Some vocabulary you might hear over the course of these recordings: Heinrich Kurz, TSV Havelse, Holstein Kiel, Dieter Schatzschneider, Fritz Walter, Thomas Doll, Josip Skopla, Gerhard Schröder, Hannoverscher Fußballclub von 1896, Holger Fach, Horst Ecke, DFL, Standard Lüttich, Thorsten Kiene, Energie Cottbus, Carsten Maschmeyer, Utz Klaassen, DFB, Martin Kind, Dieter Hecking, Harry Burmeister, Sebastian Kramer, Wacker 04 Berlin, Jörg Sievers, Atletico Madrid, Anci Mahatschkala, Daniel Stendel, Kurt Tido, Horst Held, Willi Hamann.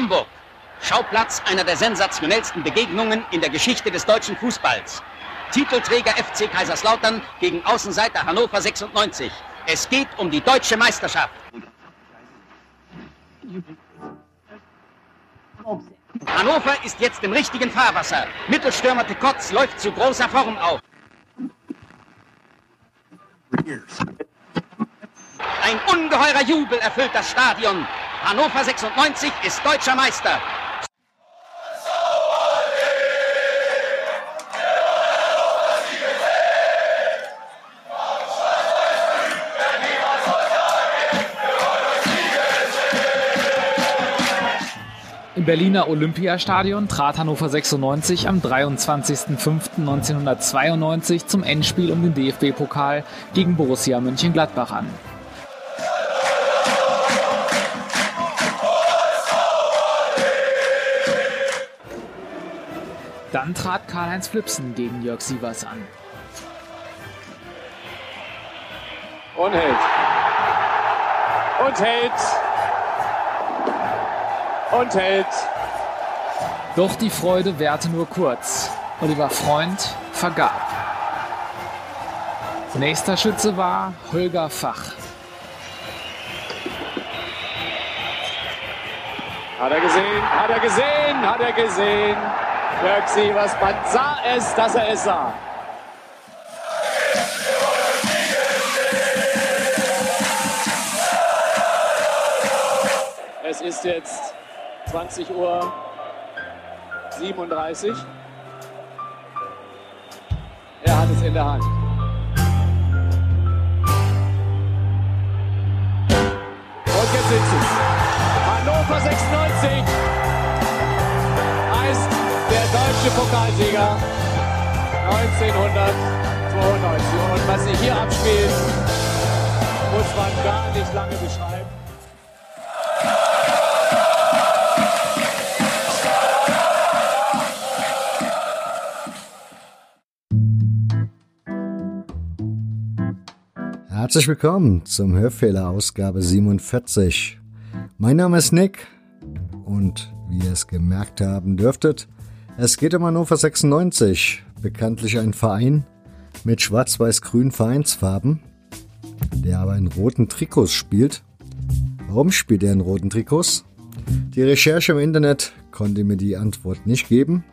Hamburg. Schauplatz einer der sensationellsten Begegnungen in der Geschichte des deutschen Fußballs. Titelträger FC Kaiserslautern gegen Außenseiter Hannover 96. Es geht um die deutsche Meisterschaft. Hannover ist jetzt im richtigen Fahrwasser. Mittelstürmer Tekotz läuft zu großer Form auf. Ein ungeheurer Jubel erfüllt das Stadion. Hannover 96 ist deutscher Meister. Im Berliner Olympiastadion trat Hannover 96 am 23.05.1992 zum Endspiel um den DFB-Pokal gegen Borussia Mönchengladbach an. Dann trat Karl-Heinz Flipsen gegen Jörg Sievers an. Und hält. Und hält. Und hält. Doch die Freude währte nur kurz. Oliver Freund vergab. Nächster Schütze war Holger Fach. Hat er gesehen, hat er gesehen, hat er gesehen. Jörg Sievers sah es, dass er es sah. Es ist jetzt 20:37 Uhr. Er hat es in der Hand. Und jetzt sitzt es. Hannover 96 heißt der deutsche Pokalsieger 1992. Und was sich hier abspielt, muss man gar nicht lange beschreiben. Herzlich willkommen zum Hörfehler Ausgabe 47. Mein Name ist Nick und wie ihr es gemerkt haben dürftet, es geht um Hannover 96, bekanntlich ein Verein mit schwarz-weiß-grünen Vereinsfarben, der aber in roten Trikots spielt. Warum spielt er in roten Trikots? Die Recherche im Internet konnte mir die Antwort nicht geben.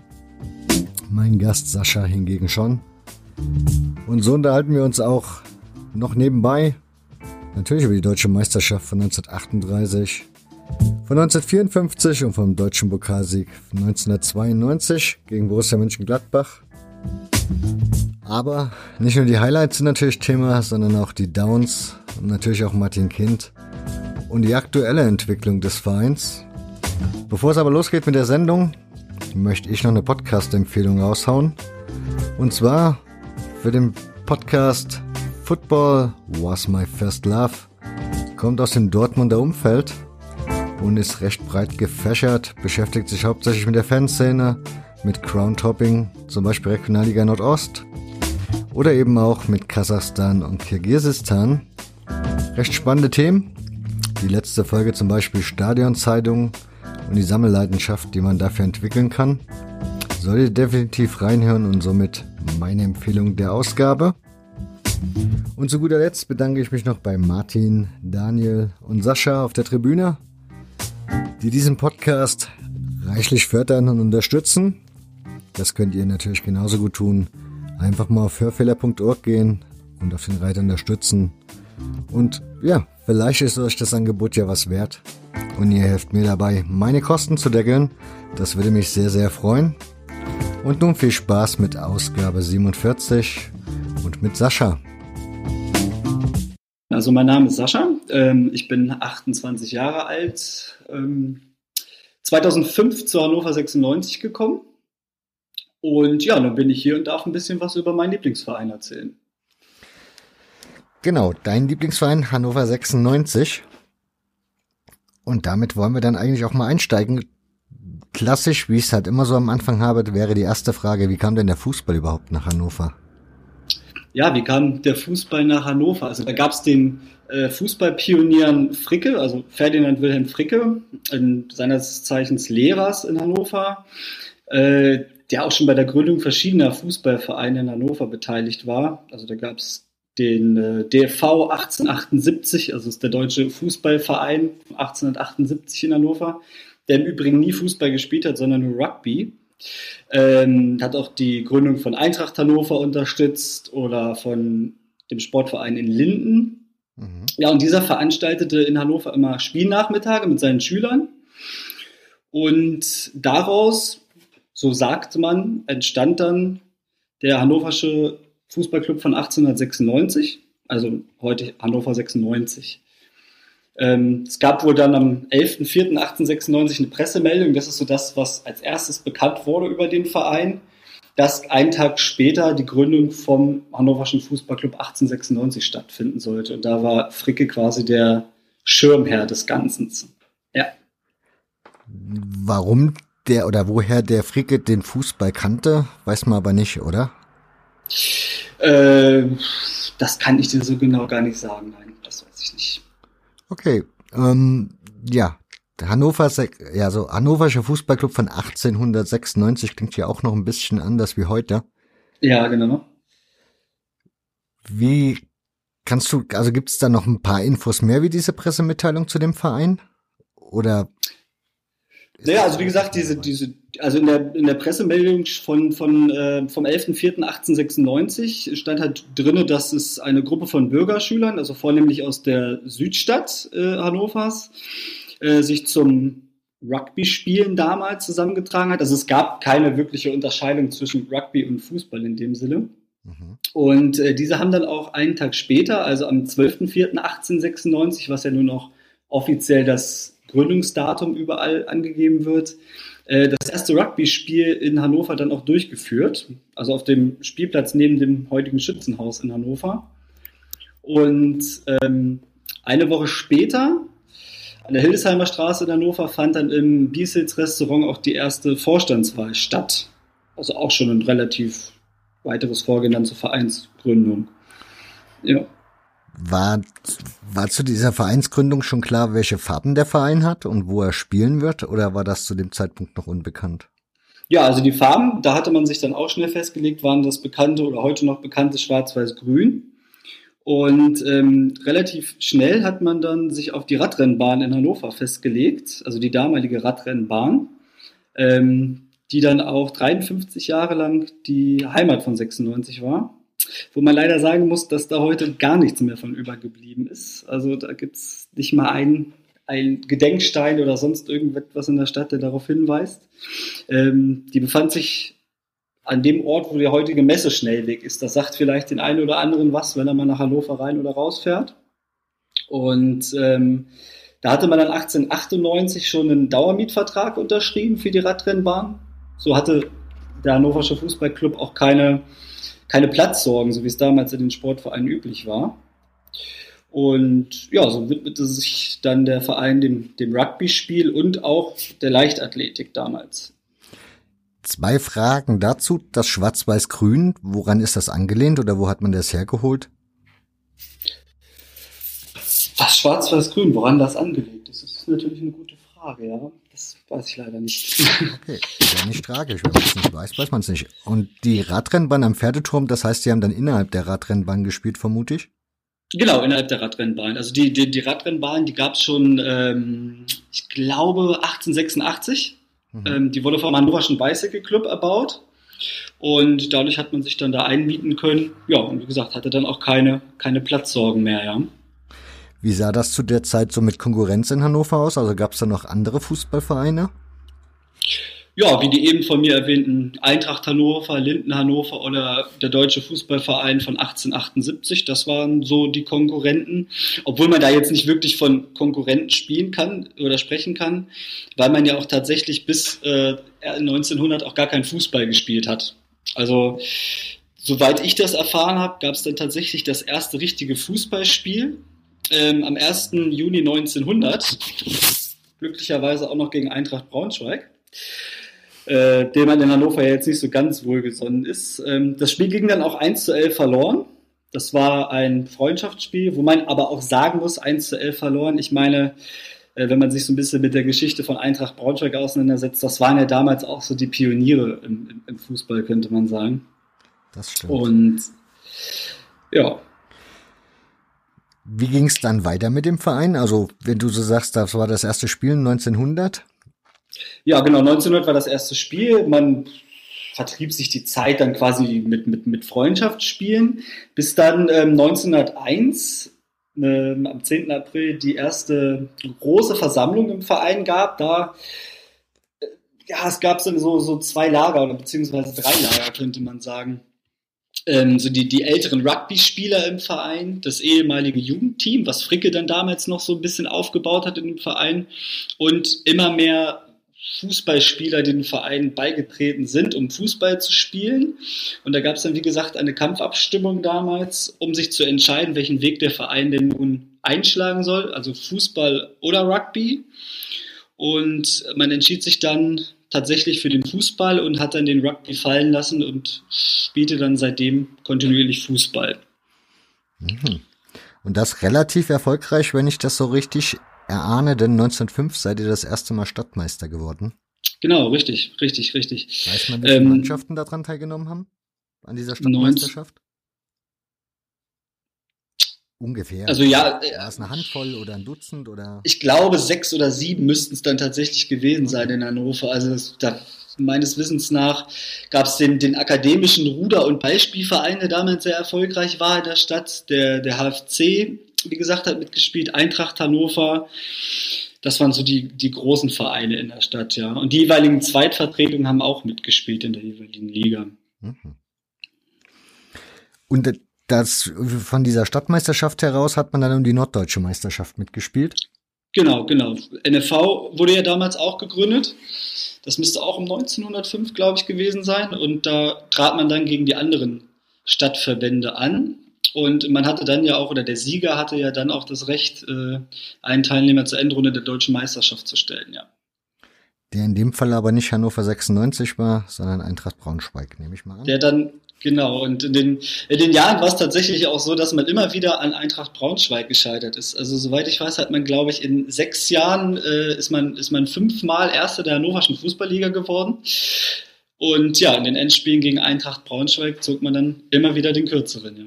Mein Gast Sascha hingegen schon. Und so unterhalten wir uns auch noch nebenbei natürlich über die deutsche Meisterschaft von 1938, von 1954 und vom deutschen Pokalsieg von 1992 gegen Borussia Mönchengladbach. Aber nicht nur die Highlights sind natürlich Thema, sondern auch die Downs und natürlich auch Martin Kind und die aktuelle Entwicklung des Vereins. Bevor es aber losgeht mit der Sendung, möchte ich noch eine Podcast-Empfehlung raushauen. Und zwar für den Podcast Football Was My First Love, kommt aus dem Dortmunder Umfeld und ist recht breit gefächert, beschäftigt sich hauptsächlich mit der Fanszene, mit Crowntopping, zum Beispiel Regionalliga Nordost oder eben auch mit Kasachstan und Kirgisistan. Recht spannende Themen, die letzte Folge zum Beispiel Stadionzeitungen und die Sammelleidenschaft, die man dafür entwickeln kann. Solltet ihr definitiv reinhören und somit meine Empfehlung der Ausgabe. Und zu guter Letzt bedanke ich mich noch bei Martin, Daniel und Sascha auf der Tribüne, die diesen Podcast reichlich fördern und unterstützen. Das könnt ihr natürlich genauso gut tun. Einfach mal auf hörfehler.org gehen und auf den Reiter unterstützen. Und ja, vielleicht ist euch das Angebot ja was wert. Und ihr helft mir dabei, meine Kosten zu deckeln. Das würde mich sehr, sehr freuen. Und nun viel Spaß mit Ausgabe 47 und mit Sascha. Also mein Name ist Sascha, ich bin 28 Jahre alt, 2005 zu Hannover 96 gekommen und ja, dann bin ich hier und darf ein bisschen was über meinen Lieblingsverein erzählen. Genau, dein Lieblingsverein Hannover 96 und damit wollen wir dann eigentlich auch mal einsteigen. Klassisch, wie ich es halt immer so am Anfang habe, wäre die erste Frage, wie kam denn der Fußball überhaupt nach Hannover? ja, wie kam der Fußball nach Hannover? Also da gab es den Fußballpionieren Fricke, also Ferdinand Wilhelm Fricke, seines Zeichens Lehrers in Hannover, der auch schon bei der Gründung verschiedener Fußballvereine in Hannover beteiligt war. Also da gab es den DFV 1878, also ist der deutsche Fußballverein 1878 in Hannover, der im Übrigen nie Fußball gespielt hat, sondern nur Rugby. Hat auch die Gründung von Eintracht Hannover unterstützt oder von dem Sportverein in Linden. Mhm. Ja, und dieser veranstaltete in Hannover immer Spielnachmittage mit seinen Schülern. Und daraus, so sagt man, entstand dann der Hannoversche Fußballclub von 1896, also heute Hannover 96. Es gab wohl dann am 11.04.1896 eine Pressemeldung, das ist so das, was als erstes bekannt wurde über den Verein, dass einen Tag später die Gründung vom Hannoverschen Fußballclub 1896 stattfinden sollte. Und da war Fricke quasi der Schirmherr des Ganzen. Ja. Warum der oder woher der Fricke den Fußball kannte, weiß man aber nicht, oder? Das kann ich dir so genau gar nicht sagen, nein, das weiß ich nicht. Okay, ja, so Hannoverscher Fußballclub von 1896 klingt ja auch noch ein bisschen anders wie heute. Ja, genau. Gibt es da noch ein paar Infos mehr wie diese Pressemitteilung zu dem Verein? Oder? Naja, also wie gesagt, also in der Pressemeldung vom 11.04.1896 stand halt drin, dass es eine Gruppe von Bürgerschülern, also vornehmlich aus der Südstadt Hannovers, sich zum Rugby-Spielen damals zusammengetragen hat. Also es gab keine wirkliche Unterscheidung zwischen Rugby und Fußball in dem Sinne. Mhm. Und diese haben dann auch einen Tag später, also am 12.04.1896, was ja nur noch offiziell das Gründungsdatum überall angegeben wird, das erste Rugby-Spiel in Hannover dann auch durchgeführt, also auf dem Spielplatz neben dem heutigen Schützenhaus in Hannover. Und eine Woche später, an der Hildesheimer Straße in Hannover, fand dann im Biesels Restaurant auch die erste Vorstandswahl statt. Also auch schon ein relativ weiteres Vorgehen dann zur Vereinsgründung. Ja. War zu dieser Vereinsgründung schon klar, welche Farben der Verein hat und wo er spielen wird? Oder war das zu dem Zeitpunkt noch unbekannt? Ja, also die Farben, da hatte man sich dann auch schnell festgelegt, waren das bekannte oder heute noch bekannte Schwarz-Weiß-Grün. Und relativ schnell hat man dann sich auf die Radrennbahn in Hannover festgelegt, also die damalige Radrennbahn, die dann auch 53 Jahre lang die Heimat von 96 war. Wo man leider sagen muss, dass da heute gar nichts mehr von übergeblieben ist. Also da gibt es nicht mal einen Gedenkstein oder sonst irgendetwas in der Stadt, der darauf hinweist. Die befand sich an dem Ort, wo der heutige Messeschnellweg ist. Das sagt vielleicht den einen oder anderen was, wenn er mal nach Hannover rein oder rausfährt. Und da hatte man dann 1898 schon einen Dauermietvertrag unterschrieben für die Radrennbahn. So hatte der Hannoversche Fußballclub auch keine Platzsorgen, so wie es damals in den Sportvereinen üblich war. Und ja, so widmete sich dann der Verein dem Rugby-Spiel und auch der Leichtathletik damals. 2 Fragen dazu. Das Schwarz-Weiß-Grün, woran ist das angelehnt oder wo hat man das hergeholt? Das Schwarz-Weiß-Grün, woran das angelehnt ist, das ist natürlich eine gute Frage, ja. Das weiß ich leider nicht. Okay, ist ja nicht tragisch. Wenn man es nicht weiß, weiß man es nicht. Und die Radrennbahn am Pferdeturm, das heißt, die haben dann innerhalb der Radrennbahn gespielt, vermute ich? Genau, innerhalb der Radrennbahn. Also die Radrennbahn, die gab es schon, ich glaube, 1886. Mhm. Die wurde vom Hannoverschen Bicycle Club erbaut. Und dadurch hat man sich dann da einmieten können. Ja, und wie gesagt, hatte dann auch keine Platzsorgen mehr, ja. Wie sah das zu der Zeit so mit Konkurrenz in Hannover aus? Also gab es da noch andere Fußballvereine? Ja, wie die eben von mir erwähnten Eintracht Hannover, Linden Hannover oder der Deutsche Fußballverein von 1878, das waren so die Konkurrenten. Obwohl man da jetzt nicht wirklich von Konkurrenten spielen kann oder sprechen kann, weil man ja auch tatsächlich bis 1900 auch gar keinen Fußball gespielt hat. Also soweit ich das erfahren habe, gab es dann tatsächlich das erste richtige Fußballspiel. Am 1. Juni 1900, glücklicherweise auch noch gegen Eintracht Braunschweig, dem man in Hannover ja jetzt nicht so ganz wohlgesonnen ist. Das Spiel ging dann auch 1:11 verloren Das war ein Freundschaftsspiel, wo man aber auch sagen muss, 1:11 verloren. Ich meine, wenn man sich so ein bisschen mit der Geschichte von Eintracht Braunschweig auseinandersetzt, das waren ja damals auch so die Pioniere im Fußball, könnte man sagen. Das stimmt. Und ja. Wie ging es dann weiter mit dem Verein? Also wenn du so sagst, das war das erste Spiel 1900? Ja, genau, 1900 war das erste Spiel. Man vertrieb sich die Zeit dann quasi mit Freundschaftsspielen, bis dann 1901 am 10. April die erste große Versammlung im Verein gab. Da es gab dann so zwei Lager oder beziehungsweise drei Lager, könnte man sagen. So die älteren Rugby-Spieler im Verein, das ehemalige Jugendteam, was Fricke dann damals noch so ein bisschen aufgebaut hat in dem Verein, und immer mehr Fußballspieler, die dem Verein beigetreten sind, um Fußball zu spielen. Und da gab es dann, wie gesagt, eine Kampfabstimmung damals, um sich zu entscheiden, welchen Weg der Verein denn nun einschlagen soll, also Fußball oder Rugby. Und man entschied sich dann tatsächlich für den Fußball und hat dann den Rugby fallen lassen und spielte dann seitdem kontinuierlich Fußball. Und das relativ erfolgreich, wenn ich das so richtig erahne, denn 1905 seid ihr das erste Mal Stadtmeister geworden. Genau, richtig. Weiß man, wie viele Mannschaften daran teilgenommen haben? An dieser Stadtmeisterschaft? Ungefähr. Also ja. Ist eine Handvoll oder ein Dutzend oder? Ich glaube, 6 oder 7 müssten es dann tatsächlich gewesen sein in Hannover. Also meines Wissens nach gab es den akademischen Ruder- und Ballspielverein, der damals sehr erfolgreich war in der Stadt, der HFC, wie gesagt, hat mitgespielt, Eintracht Hannover, das waren so die großen Vereine in der Stadt, ja. Und die jeweiligen Zweitvertretungen haben auch mitgespielt in der jeweiligen Liga. Und das, von dieser Stadtmeisterschaft heraus hat man dann um die norddeutsche Meisterschaft mitgespielt? Genau. NFV wurde ja damals auch gegründet. Das müsste auch um 1905, glaube ich, gewesen sein. Und da trat man dann gegen die anderen Stadtverbände an. Und man hatte dann ja auch, oder der Sieger hatte ja dann auch das Recht, einen Teilnehmer zur Endrunde der deutschen Meisterschaft zu stellen, ja. Der in dem Fall aber nicht Hannover 96 war, sondern Eintracht Braunschweig, nehme ich mal an. Der dann, genau, und in den Jahren war es tatsächlich auch so, dass man immer wieder an Eintracht Braunschweig gescheitert ist. Also soweit ich weiß, hat man, glaube ich, in 6 Jahren ist man 5-mal Erster der Hannoverschen Fußballliga geworden. Und ja, in den Endspielen gegen Eintracht Braunschweig zog man dann immer wieder den Kürzeren, ja.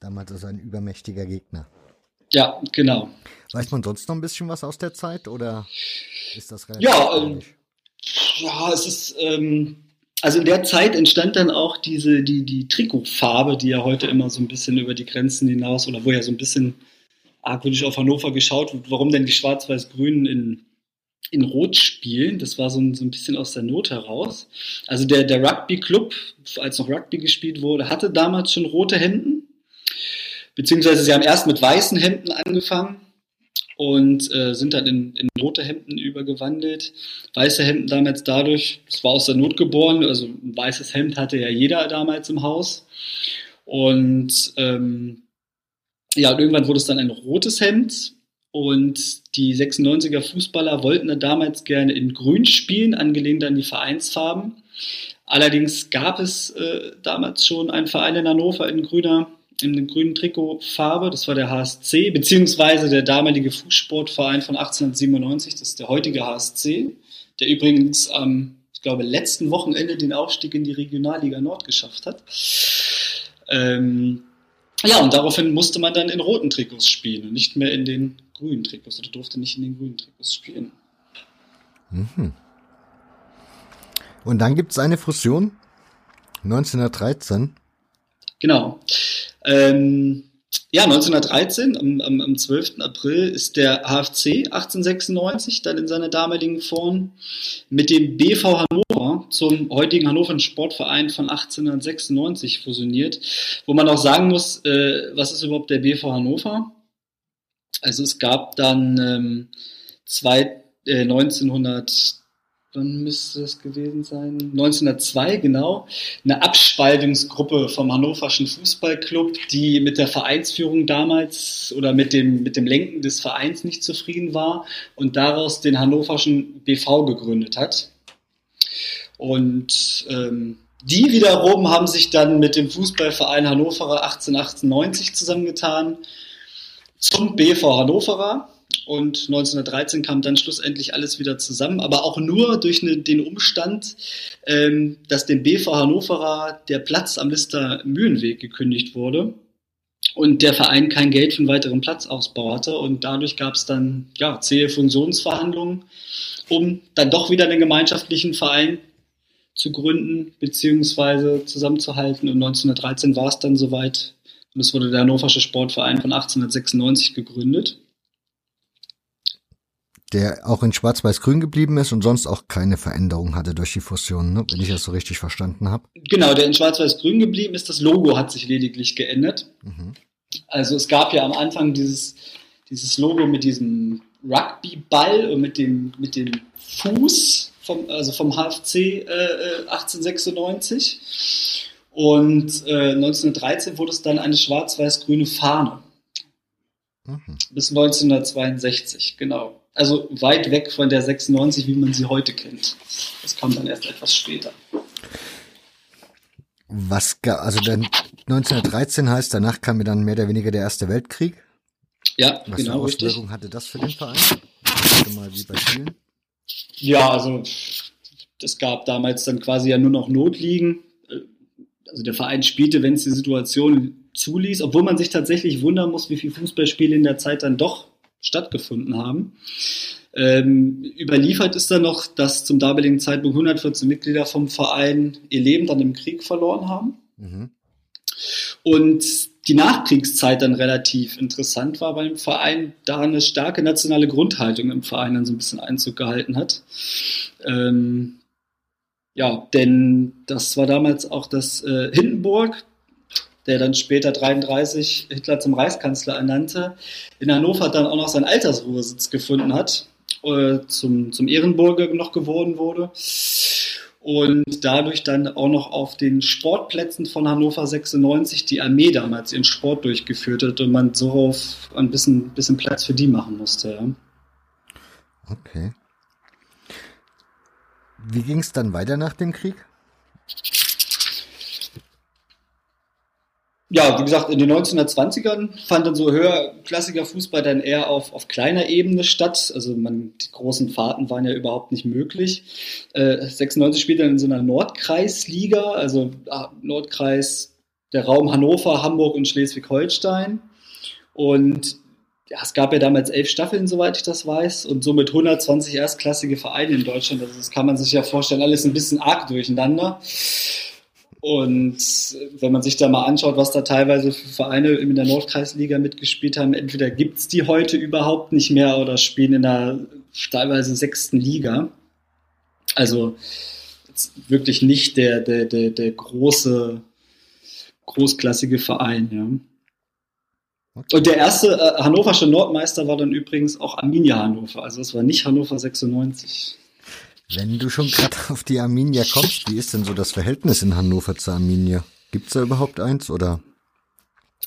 Damals ist ein übermächtiger Gegner. Ja, genau. Weiß man sonst noch ein bisschen was aus der Zeit oder ist das relativ? Ja, es ist also in der Zeit entstand dann auch die Trikotfarbe, die ja heute immer so ein bisschen über die Grenzen hinaus oder wo ja so ein bisschen argwöhnisch auf Hannover geschaut wird, warum denn die Schwarz-Weiß-Grünen in Rot spielen. Das war so ein bisschen aus der Not heraus. Also der Rugby-Club, als noch Rugby gespielt wurde, hatte damals schon rote Hemden. Beziehungsweise sie haben erst mit weißen Hemden angefangen und sind dann in rote Hemden übergewandelt. Weiße Hemden damals dadurch, es war aus der Not geboren, also ein weißes Hemd hatte ja jeder damals im Haus. Und und irgendwann wurde es dann ein rotes Hemd. Und die 96er Fußballer wollten dann damals gerne in grün spielen, angelehnt an die Vereinsfarben. Allerdings gab es damals schon einen Verein in Hannover in grünen Trikotfarbe, das war der HSC, beziehungsweise der damalige Fußsportverein von 1897, das ist der heutige HSC, der übrigens am, ich glaube, letzten Wochenende den Aufstieg in die Regionalliga Nord geschafft hat. Und daraufhin musste man dann in roten Trikots spielen und nicht mehr in den grünen Trikots, oder durfte nicht in den grünen Trikots spielen. Und dann gibt es eine Fusion, 1913. Genau. 1913, am 12. April, ist der HFC 1896 dann in seiner damaligen Form mit dem BV Hannover zum heutigen Hannover Sportverein von 1896 fusioniert, wo man auch sagen muss, was ist überhaupt der BV Hannover? Also es gab dann 1902, genau, eine Abspaltungsgruppe vom Hannoverschen Fußballclub, die mit der Vereinsführung damals oder mit dem Lenken des Vereins nicht zufrieden war und daraus den Hannoverschen BV gegründet hat. Und Die wiederum haben sich dann mit dem Fußballverein Hannoverer 1898 zusammengetan zum BV Hannoverer. Und 1913 kam dann schlussendlich alles wieder zusammen, aber auch nur durch den Umstand, dass dem BV Hannoverer der Platz am Lister Mühlenweg gekündigt wurde und der Verein kein Geld für einen weiteren Platzausbau hatte. Und dadurch gab es dann zähe Fusionsverhandlungen, um dann doch wieder den gemeinschaftlichen Verein zu gründen bzw. zusammenzuhalten. Und 1913 war es dann soweit und es wurde der Hannoversche Sportverein von 1896 gegründet. Der auch in Schwarz-Weiß-Grün geblieben ist und sonst auch keine Veränderung hatte durch die Fusion, ne? Wenn ich das so richtig verstanden habe. Genau, der in Schwarz-Weiß-Grün geblieben ist, das Logo hat sich lediglich geändert. Mhm. Also es gab ja am Anfang dieses Logo mit diesem Rugbyball und mit dem Fuß, vom HFC 1896. Und 1913 wurde es dann eine schwarz-weiß-grüne Fahne. Mhm. Bis 1962, genau. Also weit weg von der 96, wie man sie heute kennt. Das kam dann erst etwas später. Also dann 1913 heißt, danach kam mir dann mehr oder weniger der Erste Weltkrieg. Ja, was genau, richtig. Was für Auswirkungen hatte das für den Verein? Also mal wie bei vielen. Ja, also es gab damals dann quasi ja nur noch Notliegen. Also der Verein spielte, wenn es die Situation zuließ, obwohl man sich tatsächlich wundern muss, wie viele Fußballspiele in der Zeit dann doch stattgefunden haben. Überliefert ist dann noch, dass zum damaligen Zeitpunkt 114 Mitglieder vom Verein ihr Leben dann im Krieg verloren haben. Mhm. Und die Nachkriegszeit dann relativ interessant war beim Verein, da eine starke nationale Grundhaltung im Verein dann so ein bisschen Einzug gehalten hat. Denn das war damals auch das Hindenburg, der dann später 1933 Hitler zum Reichskanzler ernannte, in Hannover dann auch noch seinen Altersruhesitz gefunden hat, zum Ehrenbürger noch geworden wurde und dadurch dann auch noch auf den Sportplätzen von Hannover 96 die Armee damals ihren Sport durchgeführt hat und man so auf ein bisschen Platz für die machen musste. Ja. Okay. Wie ging es dann weiter nach dem Krieg? Ja, wie gesagt, in den 1920ern fand dann so höherklassiger Fußball dann eher auf kleiner Ebene statt. Also die großen Fahrten waren ja überhaupt nicht möglich. 96 spielte dann in so einer Nordkreisliga, also Nordkreis, der Raum Hannover, Hamburg und Schleswig-Holstein. Und ja, es gab ja damals 11 Staffeln, soweit ich das weiß, und somit 120 erstklassige Vereine in Deutschland. Also das kann man sich ja vorstellen, alles ein bisschen arg durcheinander. Und wenn man sich da mal anschaut, was da teilweise für Vereine in der Nordkreisliga mitgespielt haben, entweder gibt es die heute überhaupt nicht mehr oder spielen in der teilweise 6. Liga. Also wirklich nicht der großklassige Verein. Ja. Und der erste hannoversche Nordmeister war dann übrigens auch Arminia Hannover, also es war nicht Hannover 96. Wenn du schon gerade auf die Arminia kommst, wie ist denn so das Verhältnis in Hannover zur Arminia? Gibt es da überhaupt eins, oder?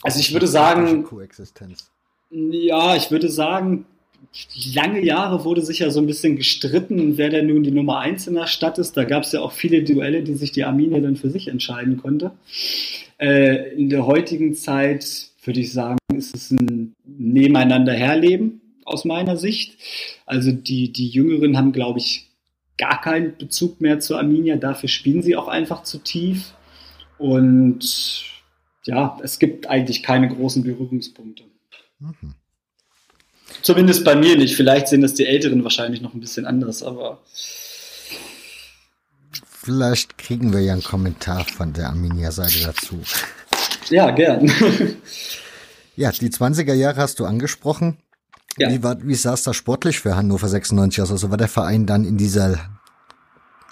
Also ich würde sagen, Koexistenz. Ja, ich würde sagen, lange Jahre wurde sich ja so ein bisschen gestritten, wer denn nun die Nummer 1 in der Stadt ist. Da gab es ja auch viele Duelle, die sich die Arminia dann für sich entscheiden konnte. In der heutigen Zeit würde ich sagen, ist es ein Nebeneinander herleben, aus meiner Sicht. Also die Jüngeren haben, glaube ich, gar keinen Bezug mehr zu Arminia, dafür spielen sie auch einfach zu tief. Und ja, es gibt eigentlich keine großen Berührungspunkte. Mhm. Zumindest bei mir nicht. Vielleicht sehen das die Älteren wahrscheinlich noch ein bisschen anders, aber vielleicht kriegen wir ja einen Kommentar von der Arminia-Seite dazu. Ja, gern. Ja, die 20er Jahre hast du angesprochen. Ja. Wie sah es da sportlich für Hannover 96 aus? Also war der Verein dann in dieser,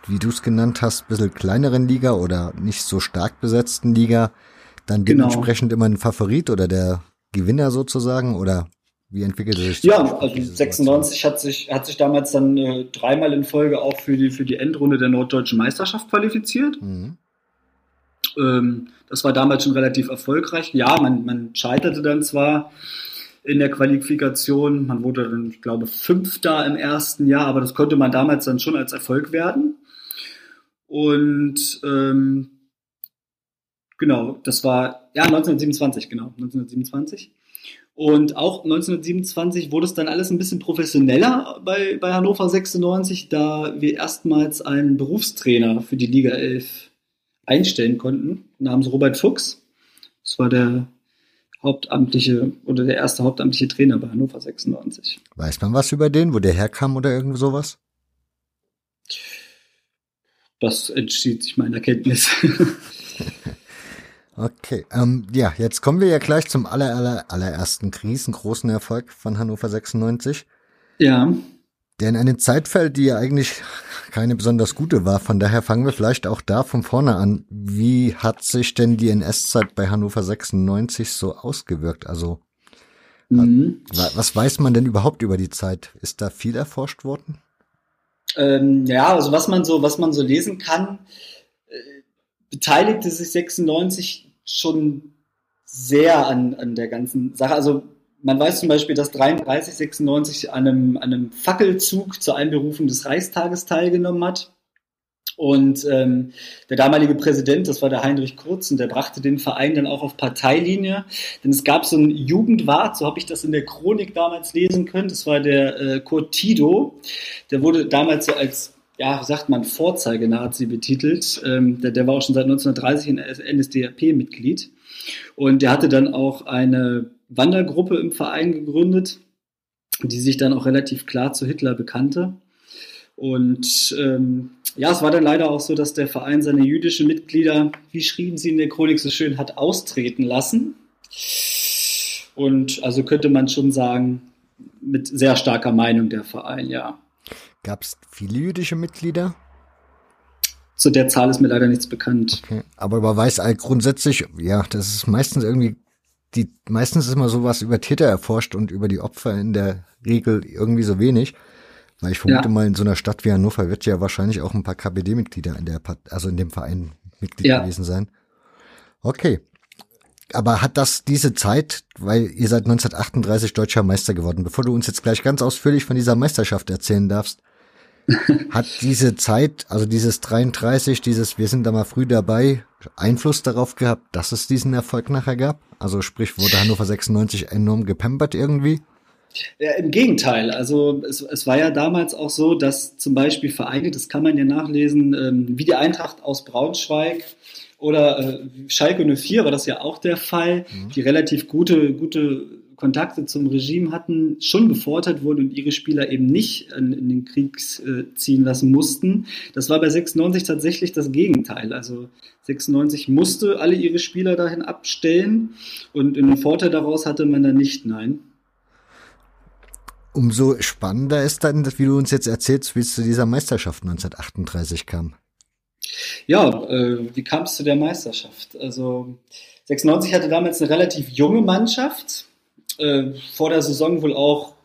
wie du es genannt hast, ein bisschen kleineren Liga oder nicht so stark besetzten Liga dann dementsprechend immer ein Favorit oder der Gewinner sozusagen? Oder wie entwickelte sich das? Ja, also 96 hat sich damals dann dreimal in Folge auch für die Endrunde der Norddeutschen Meisterschaft qualifiziert. Mhm. Das war damals schon relativ erfolgreich. Ja, man scheiterte dann zwar in der Qualifikation. Man wurde dann, ich glaube, 5. im ersten Jahr, aber das konnte man damals dann schon als Erfolg werten. Und genau, das war, ja, 1927, genau, 1927. Und auch 1927 wurde es dann alles ein bisschen professioneller bei Hannover 96, da wir erstmals einen Berufstrainer für die Liga 11 einstellen konnten, namens Robert Fuchs. Das war der hauptamtliche oder der erste hauptamtliche Trainer bei Hannover 96. Weiß man was über den, wo der herkam oder irgend sowas? Das entschied sich meiner Kenntnis. Okay, ja, jetzt kommen wir ja gleich zum allerersten riesengroßen Erfolg von Hannover 96. Ja. Der in eine Zeit fällt, die ja eigentlich keine besonders gute war. Von daher fangen wir vielleicht auch da von vorne an. Wie hat sich denn die NS-Zeit bei Hannover 96 so ausgewirkt? Also, was weiß man denn überhaupt über die Zeit? Ist da viel erforscht worden? Ja, also was man so lesen kann, beteiligte sich 96 schon sehr an der ganzen Sache. Also man weiß zum Beispiel, dass 1993 an einem Fackelzug zur Einberufung des Reichstages teilgenommen hat. Und der damalige Präsident, das war der Heinrich Kurz, und der brachte den Verein dann auch auf Parteilinie. Denn es gab so einen Jugendwart, so habe ich das in der Chronik damals lesen können. Das war der Kurt Tido. Der wurde damals so als, ja, sagt man, Vorzeige-Nazi betitelt. Der war auch schon seit 1930 in NSDAP-Mitglied. Und der hatte dann auch eine Wandergruppe im Verein gegründet, die sich dann auch relativ klar zu Hitler bekannte. Und ja, es war dann leider auch so, dass der Verein seine jüdischen Mitglieder, wie schrieben sie in der Chronik so schön, hat austreten lassen. Und also könnte man schon sagen, mit sehr starker Meinung der Verein, ja. Gab es viele jüdische Mitglieder? Zu der Zahl ist mir leider nichts bekannt. Okay. Aber über Weißei grundsätzlich, ja, das ist meistens irgendwie, meistens ist mal sowas über Täter erforscht und über die Opfer in der Regel irgendwie so wenig. Weil ich vermute mal, in so einer Stadt wie Hannover wird ja wahrscheinlich auch ein paar KPD-Mitglieder in dem Verein Mitglied gewesen sein. Okay. Aber hat das diese Zeit, weil ihr seid 1938 deutscher Meister geworden, bevor du uns jetzt gleich ganz ausführlich von dieser Meisterschaft erzählen darfst, hat diese Zeit, also dieses 33, dieses wir sind da mal früh dabei, Einfluss darauf gehabt, dass es diesen Erfolg nachher gab? Also sprich, wurde Hannover 96 enorm gepampert irgendwie? Ja, im Gegenteil. Also es war ja damals auch so, dass zum Beispiel Vereine, das kann man ja nachlesen, wie die Eintracht aus Braunschweig, oder Schalke 04 war das ja auch der Fall, die relativ gute Kontakte zum Regime hatten, schon gefordert wurden und ihre Spieler eben nicht in den Krieg ziehen lassen mussten. Das war bei 96 tatsächlich das Gegenteil. Also 96 musste alle ihre Spieler dahin abstellen und einen Vorteil daraus hatte man dann nicht, nein. Umso spannender ist dann, wie du uns jetzt erzählst, wie es zu dieser Meisterschaft 1938 kam. Ja, wie kam es zu der Meisterschaft? Also 96 hatte damals eine relativ junge Mannschaft, vor der Saison wohl auch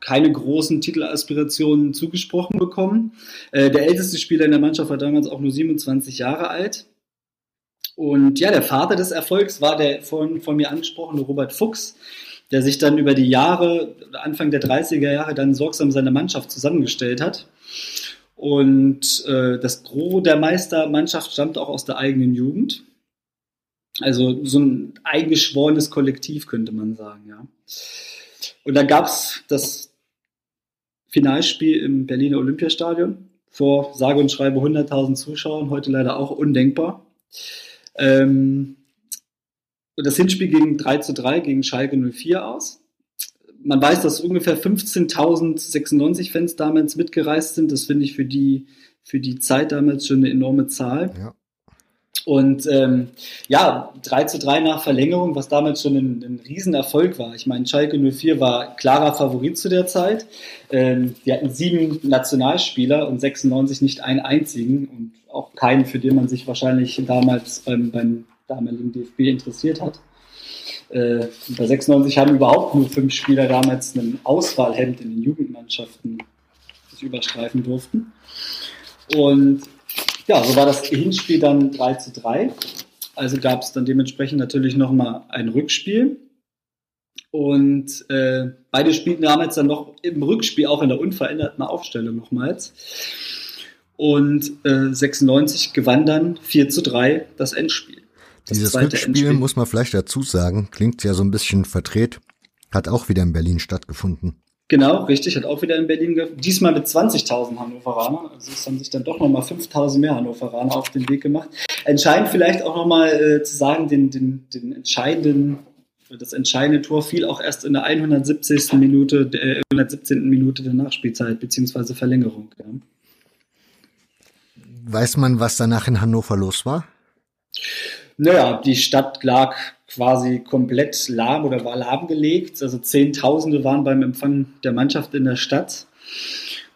keine großen Titelaspirationen zugesprochen bekommen. Der älteste Spieler in der Mannschaft war damals auch nur 27 Jahre alt. Und ja, der Vater des Erfolgs war der von mir angesprochene Robert Fuchs, der sich dann über die Jahre, Anfang der 30er Jahre, dann sorgsam seine Mannschaft zusammengestellt hat. Und das Gros der Meistermannschaft stammt auch aus der eigenen Jugend. Also so ein eingeschworenes Kollektiv, könnte man sagen, ja. Und dann gab es das Finalspiel im Berliner Olympiastadion vor sage und schreibe 100.000 Zuschauern, heute leider auch undenkbar. Und das Hinspiel ging 3:3 gegen Schalke 04 aus. Man weiß, dass ungefähr 15.000 96-Fans damals mitgereist sind. Das finde ich für die Zeit damals schon eine enorme Zahl. Ja. Und ja, 3:3 nach Verlängerung, was damals schon ein Riesenerfolg war. Ich meine, Schalke 04 war klarer Favorit zu der Zeit. Die hatten 7 Nationalspieler und 96 nicht einen einzigen und auch keinen, für den man sich wahrscheinlich damals beim damaligen DFB interessiert hat. Bei 96 haben überhaupt nur 5 Spieler damals ein Auswahlhemd in den Jugendmannschaften, das überstreifen durften. Und ja, so war das Hinspiel dann 3:3. Also gab es dann dementsprechend natürlich nochmal ein Rückspiel. Und beide spielten damals dann noch im Rückspiel auch in der unveränderten Aufstellung nochmals. und 96 gewann dann 4:3 das Endspiel. Dieses Rückspiel, muss man vielleicht dazu sagen, klingt ja so ein bisschen verdreht, hat auch wieder in Berlin stattgefunden. Genau, richtig, hat auch wieder in Berlin, diesmal mit 20.000 Hannoveraner, also es haben sich dann doch nochmal 5.000 mehr Hannoveraner auf den Weg gemacht. Entscheidend vielleicht auch nochmal zu sagen, das entscheidende Tor fiel auch erst in der 117. Minute der Nachspielzeit, beziehungsweise Verlängerung. Ja. Weiß man, was danach in Hannover los war? Naja, die Stadt lag quasi komplett lahm oder war lahmgelegt. Also Zehntausende waren beim Empfang der Mannschaft in der Stadt.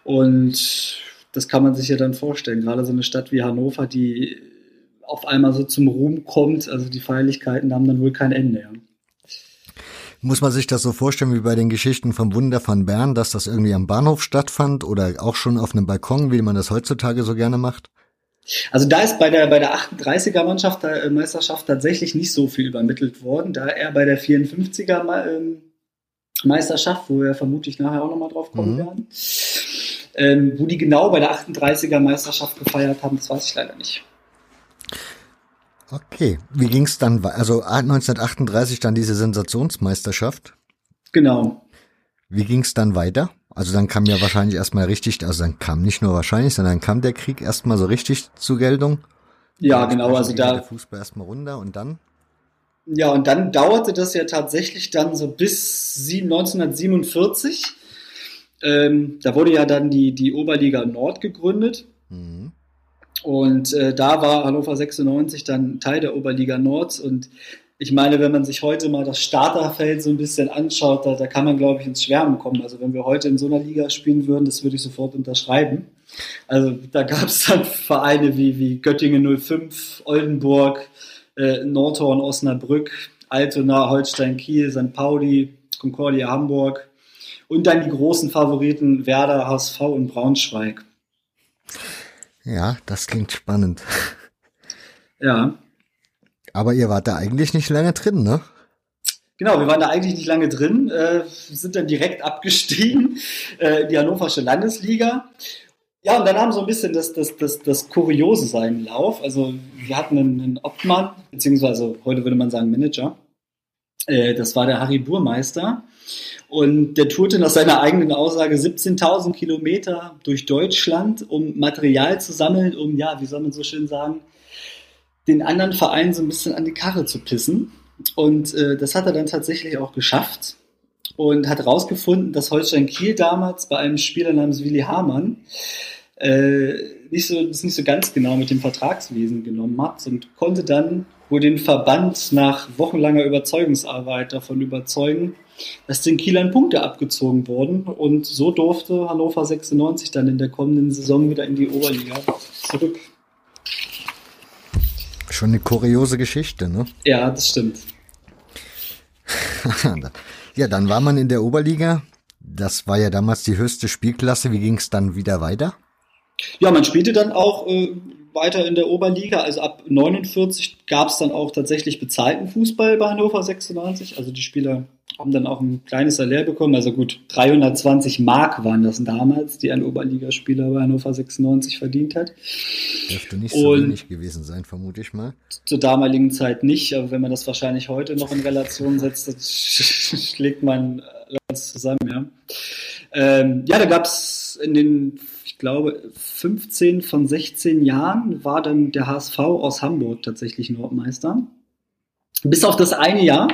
Und das kann man sich ja dann vorstellen. Gerade so eine Stadt wie Hannover, die auf einmal so zum Ruhm kommt. Also die Feierlichkeiten haben dann wohl kein Ende. Ja. Muss man sich das so vorstellen wie bei den Geschichten vom Wunder von Bern, dass das irgendwie am Bahnhof stattfand oder auch schon auf einem Balkon, wie man das heutzutage so gerne macht? Also da ist bei der 38er-Meisterschaft tatsächlich nicht so viel übermittelt worden, da eher bei der 54er-Meisterschaft, wo wir vermutlich nachher auch nochmal drauf kommen werden, wo die genau bei der 38er-Meisterschaft gefeiert haben, das weiß ich leider nicht. Okay, wie ging es dann, also 1938 dann diese Sensationsmeisterschaft? Genau. Wie ging es dann weiter? Also dann kam ja wahrscheinlich erstmal richtig, also dann kam nicht nur wahrscheinlich, sondern dann kam der Krieg erstmal so richtig zur Geltung. Ja, genau, also da der Fußball erstmal runter und dann? Ja, und dann dauerte das ja tatsächlich dann so bis 1947. Da wurde ja dann die Oberliga Nord gegründet. Mhm. Und da war Hannover 96 dann Teil der Oberliga Nord. Und ich meine, wenn man sich heute mal das Starterfeld so ein bisschen anschaut, da kann man, glaube ich, ins Schwärmen kommen. Also wenn wir heute in so einer Liga spielen würden, das würde ich sofort unterschreiben. Also da gab es dann Vereine wie Göttingen 05, Oldenburg, Nordhorn, Osnabrück, Altona, Holstein Kiel, St. Pauli, Concordia Hamburg und dann die großen Favoriten Werder, HSV und Braunschweig. Ja, das klingt spannend. Ja. Aber ihr wart da eigentlich nicht lange drin, ne? Genau, wir waren da eigentlich nicht lange drin, sind dann direkt abgestiegen in die Hannoversche Landesliga. Ja, und dann haben so ein bisschen das Kuriose seinen Lauf. Also wir hatten einen Obmann, beziehungsweise heute würde man sagen Manager. Das war der Harry Burmeister. Und der tourte nach seiner eigenen Aussage 17.000 Kilometer durch Deutschland, um Material zu sammeln, um, ja, wie soll man so schön sagen, den anderen Verein so ein bisschen an die Karre zu pissen. Und das hat er dann tatsächlich auch geschafft und hat herausgefunden, dass Holstein Kiel damals bei einem Spieler namens Willi Hamann nicht so ganz genau mit dem Vertragswesen genommen hat und konnte dann wohl den Verband nach wochenlanger Überzeugungsarbeit davon überzeugen, dass den Kielern Punkte abgezogen wurden. Und so durfte Hannover 96 dann in der kommenden Saison wieder in die Oberliga zurück. Schon eine kuriose Geschichte, ne? Ja, das stimmt. Ja, dann war man in der Oberliga. Das war ja damals die höchste Spielklasse. Wie ging es dann wieder weiter? Ja, man spielte dann auch weiter in der Oberliga. Also ab 49 gab es dann auch tatsächlich bezahlten Fußball bei Hannover 96. Also die Spieler haben dann auch ein kleines Salär bekommen. Also gut, 320 Mark waren das damals, die ein Oberligaspieler bei Hannover 96 verdient hat. Dürfte nicht so wenig gewesen sein, vermute ich mal. Zur damaligen Zeit nicht, aber wenn man das wahrscheinlich heute noch in Relation setzt, das schlägt man alles zusammen, ja. Ja, da gab es in den, ich glaube, 15 von 16 Jahren war dann der HSV aus Hamburg tatsächlich Nordmeister. Bis auf das eine Jahr,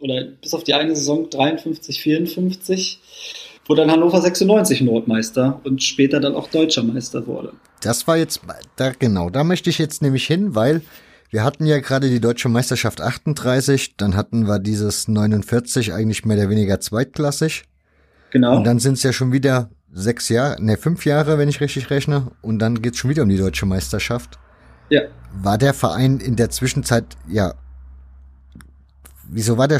oder bis auf die eine Saison 53-54, wo dann Hannover 96 Nordmeister und später dann auch Deutscher Meister wurde. Das war jetzt, da möchte ich jetzt nämlich hin, weil wir hatten ja gerade die Deutsche Meisterschaft 38, dann hatten wir dieses 49 eigentlich mehr oder weniger zweitklassig. Genau. Und dann sind es ja schon wieder 5 Jahre, wenn ich richtig rechne, und dann geht es schon wieder um die Deutsche Meisterschaft. Ja. War der Verein in der Zwischenzeit, ja, wieso war der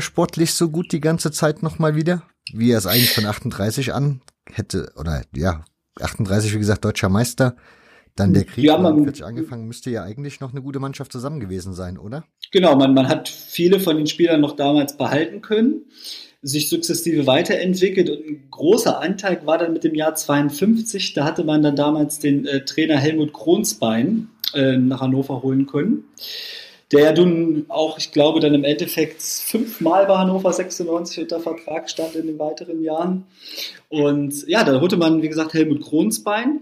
sportlich so gut die ganze Zeit nochmal wieder? Wie er es eigentlich von 38 an hätte, oder ja, 38, wie gesagt, Deutscher Meister, dann der Krieg, ja, man, angefangen, müsste ja eigentlich noch eine gute Mannschaft zusammen gewesen sein, oder? Genau, man hat viele von den Spielern noch damals behalten können. sich sukzessive weiterentwickelt und ein großer Anteil war dann mit dem Jahr 52, da hatte man dann damals den Trainer Helmut Kronsbein nach Hannover holen können, der ja nun auch, ich glaube, dann im Endeffekt 5-mal bei Hannover 96 unter Vertrag stand in den weiteren Jahren. Und ja, da holte man, wie gesagt, Helmut Kronsbein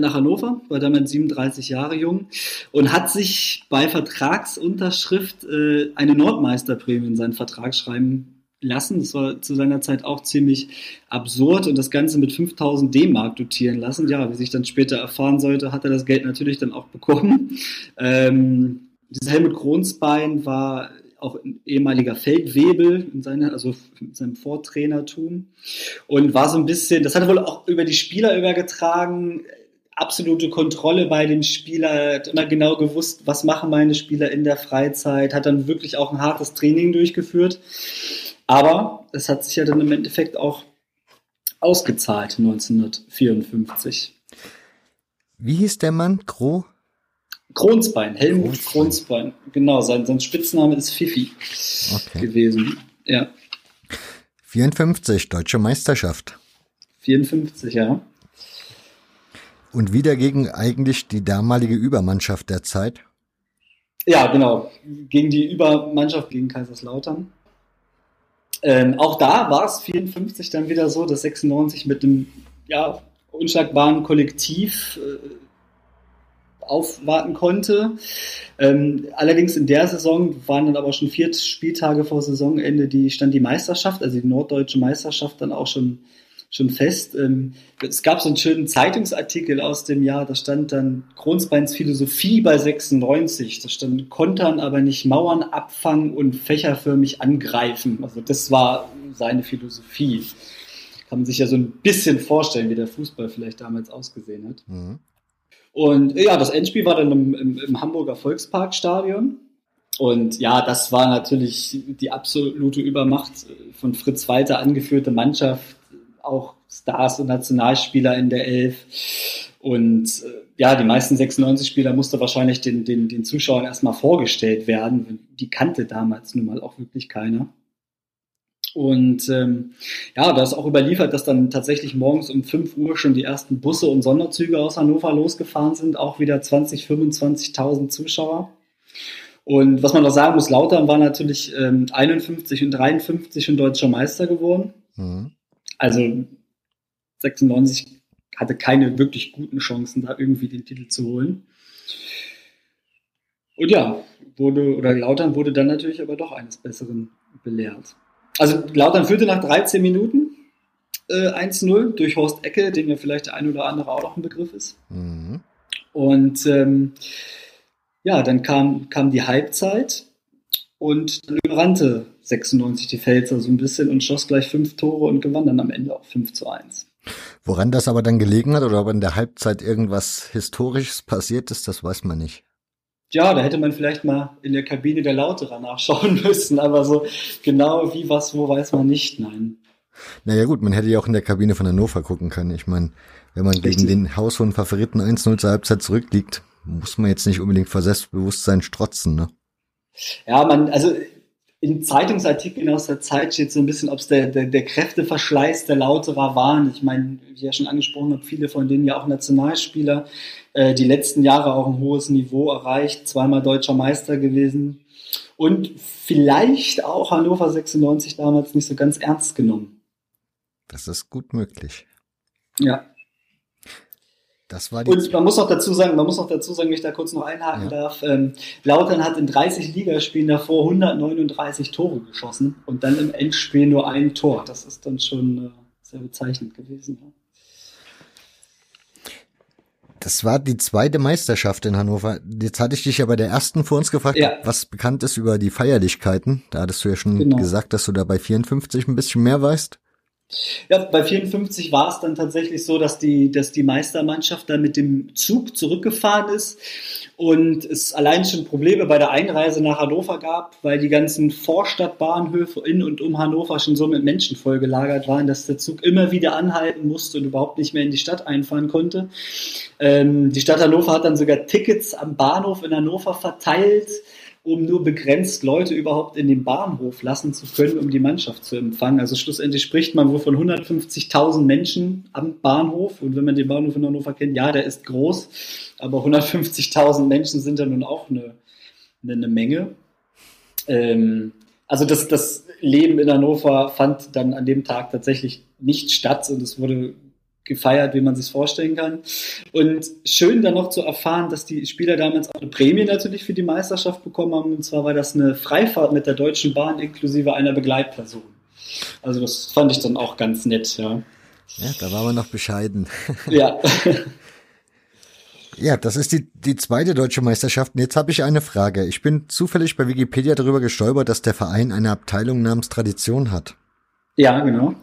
nach Hannover, war damals 37 Jahre jung und hat sich bei Vertragsunterschrift eine Nordmeisterprämie in seinen Vertrag schreiben lassen. Das war zu seiner Zeit auch ziemlich absurd und das Ganze mit 5000 D-Mark dotieren lassen. Ja, wie sich dann später erfahren sollte, hat er das Geld natürlich dann auch bekommen. Dieser Helmut Kronsbein war auch ein ehemaliger Feldwebel in seinem Vortrainertum und war so ein bisschen, das hat er wohl auch über die Spieler übergetragen, absolute Kontrolle bei dem Spieler, hat immer genau gewusst, was machen meine Spieler in der Freizeit, hat dann wirklich auch ein hartes Training durchgeführt, aber es hat sich ja dann im Endeffekt auch ausgezahlt 1954. Wie hieß der Mann? Kronsbein, Helmut Kronsbein. Genau, sein Spitzname ist Fifi gewesen. Ja. 54, Deutsche Meisterschaft. 54, ja. Und wieder gegen eigentlich die damalige Übermannschaft der Zeit? Ja, genau. Gegen die Übermannschaft, gegen Kaiserslautern. Auch da war es 54 dann wieder so, dass 96 mit einem unschlagbaren Kollektiv aufwarten konnte. Allerdings in der Saison waren dann aber schon 4 Spieltage vor Saisonende, stand die Meisterschaft, also die norddeutsche Meisterschaft, dann auch schon fest. Es gab so einen schönen Zeitungsartikel aus dem Jahr, da stand dann Kronsbeins Philosophie bei 96. Da stand Kontern, aber nicht Mauern abfangen und fächerförmig angreifen. Also das war seine Philosophie. Kann man sich ja so ein bisschen vorstellen, wie der Fußball vielleicht damals ausgesehen hat. Mhm. Und ja, das Endspiel war dann im Hamburger Volksparkstadion. Und ja, das war natürlich die absolute Übermacht, von Fritz Walter angeführte Mannschaft, auch Stars und Nationalspieler in der Elf. Und ja, die meisten 96-Spieler musste wahrscheinlich den Zuschauern erstmal vorgestellt werden. Die kannte damals nun mal auch wirklich keiner. Und da ist auch überliefert, dass dann tatsächlich morgens um 5 Uhr schon die ersten Busse und Sonderzüge aus Hannover losgefahren sind. Auch wieder 20.000, 25.000 Zuschauer. Und was man noch sagen muss, Lautern war natürlich 51 und 53 schon deutscher Meister geworden. Mhm. Also 96 hatte keine wirklich guten Chancen, da irgendwie den Titel zu holen. Und ja, Lautern wurde dann natürlich aber doch eines Besseren belehrt. Also Lautern führte nach 13 Minuten 1-0 durch Horst Ecke, dem ja vielleicht der ein oder andere auch noch ein Begriff ist. Mhm. Und dann kam die Halbzeit und dann überrannte 96 die Pfälzer so ein bisschen und schoss gleich 5 Tore und gewann dann am Ende auch 5-1. Woran das aber dann gelegen hat oder ob in der Halbzeit irgendwas Historisches passiert ist, das weiß man nicht. Ja, da hätte man vielleicht mal in der Kabine der Lauterer nachschauen müssen, aber so genau wie, was, wo, weiß man nicht, nein. Naja gut, man hätte ja auch in der Kabine von Hannover gucken können. Ich meine, wenn man gegen den haushohen Favoriten 1-0 zur Halbzeit zurückliegt, muss man jetzt nicht unbedingt vor Selbstbewusstsein strotzen, ne? Ja, also in Zeitungsartikeln aus der Zeit steht so ein bisschen, ob es der Kräfteverschleiß der Lauterer waren. Ich meine, wie ich ja schon angesprochen habe, viele von denen ja auch Nationalspieler, die letzten Jahre auch ein hohes Niveau erreicht, 2-mal deutscher Meister gewesen und vielleicht auch Hannover 96 damals nicht so ganz ernst genommen. Das ist gut möglich. Ja. Und man muss noch dazu sagen, wenn ich da kurz noch einhaken darf, Lautern hat in 30 Ligaspielen davor 139 Tore geschossen und dann im Endspiel nur ein Tor. Das ist dann schon sehr bezeichnend gewesen. Ja. Das war die zweite Meisterschaft in Hannover. Jetzt hatte ich dich ja bei der ersten vor uns gefragt, was bekannt ist über die Feierlichkeiten. Da hattest du ja schon gesagt, dass du da bei 54 ein bisschen mehr weißt. Ja, bei 54 war es dann tatsächlich so, dass die Meistermannschaft dann mit dem Zug zurückgefahren ist und es allein schon Probleme bei der Einreise nach Hannover gab, weil die ganzen Vorstadtbahnhöfe in und um Hannover schon so mit Menschen vollgelagert waren, dass der Zug immer wieder anhalten musste und überhaupt nicht mehr in die Stadt einfahren konnte. Die Stadt Hannover hat dann sogar Tickets am Bahnhof in Hannover verteilt, um nur begrenzt Leute überhaupt in den Bahnhof lassen zu können, um die Mannschaft zu empfangen. Also schlussendlich spricht man wohl von 150.000 Menschen am Bahnhof. Und wenn man den Bahnhof in Hannover kennt, ja, der ist groß, aber 150.000 Menschen sind ja nun auch eine Menge. Also das Leben in Hannover fand dann an dem Tag tatsächlich nicht statt und es wurde gefeiert, wie man sich vorstellen kann. Und schön dann noch zu erfahren, dass die Spieler damals auch eine Prämie natürlich für die Meisterschaft bekommen haben. Und zwar war das eine Freifahrt mit der Deutschen Bahn inklusive einer Begleitperson. Also das fand ich dann auch ganz nett, ja. Ja, da waren wir noch bescheiden. Ja. Ja, das ist die zweite deutsche Meisterschaft. Und jetzt habe ich eine Frage. Ich bin zufällig bei Wikipedia darüber gestolpert, dass der Verein eine Abteilung namens Tradition hat. Ja, genau.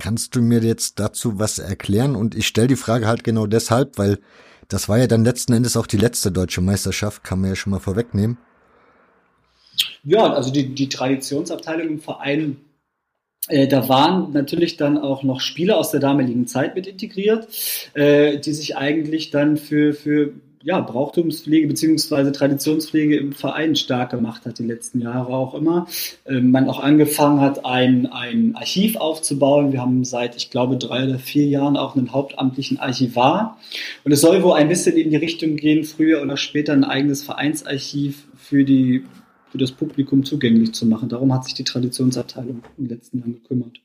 Kannst du mir jetzt dazu was erklären? Und ich stelle die Frage halt genau deshalb, weil das war ja dann letzten Endes auch die letzte deutsche Meisterschaft, kann man ja schon mal vorwegnehmen. Ja, also die Traditionsabteilung im Verein, da waren natürlich dann auch noch Spieler aus der damaligen Zeit mit integriert, die sich eigentlich dann für Brauchtumspflege bzw. Traditionspflege im Verein stark gemacht hat, die letzten Jahre auch immer. Man auch angefangen hat, ein Archiv aufzubauen. Wir haben seit, ich glaube, 3 oder 4 Jahren auch einen hauptamtlichen Archivar. Und es soll wohl ein bisschen in die Richtung gehen, früher oder später ein eigenes Vereinsarchiv für das Publikum zugänglich zu machen. Darum hat sich die Traditionsabteilung in den letzten Jahren gekümmert.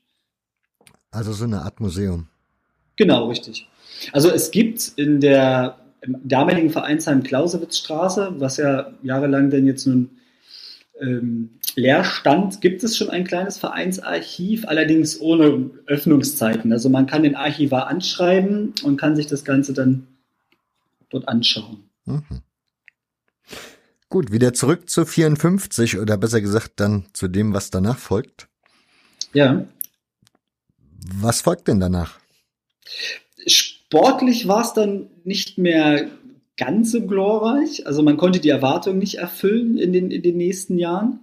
Also so eine Art Museum. Genau, richtig. Also es gibt in der im damaligen Vereinsheim Clausewitzstraße, was ja jahrelang denn jetzt nun leer stand, gibt es schon ein kleines Vereinsarchiv, allerdings ohne Öffnungszeiten. Also man kann den Archivar anschreiben und kann sich das Ganze dann dort anschauen. Mhm. Gut, wieder zurück zu 54 oder besser gesagt dann zu dem, was danach folgt. Ja. Was folgt denn danach? Sportlich war es dann nicht mehr ganz so glorreich. Also man konnte die Erwartungen nicht erfüllen in den nächsten Jahren.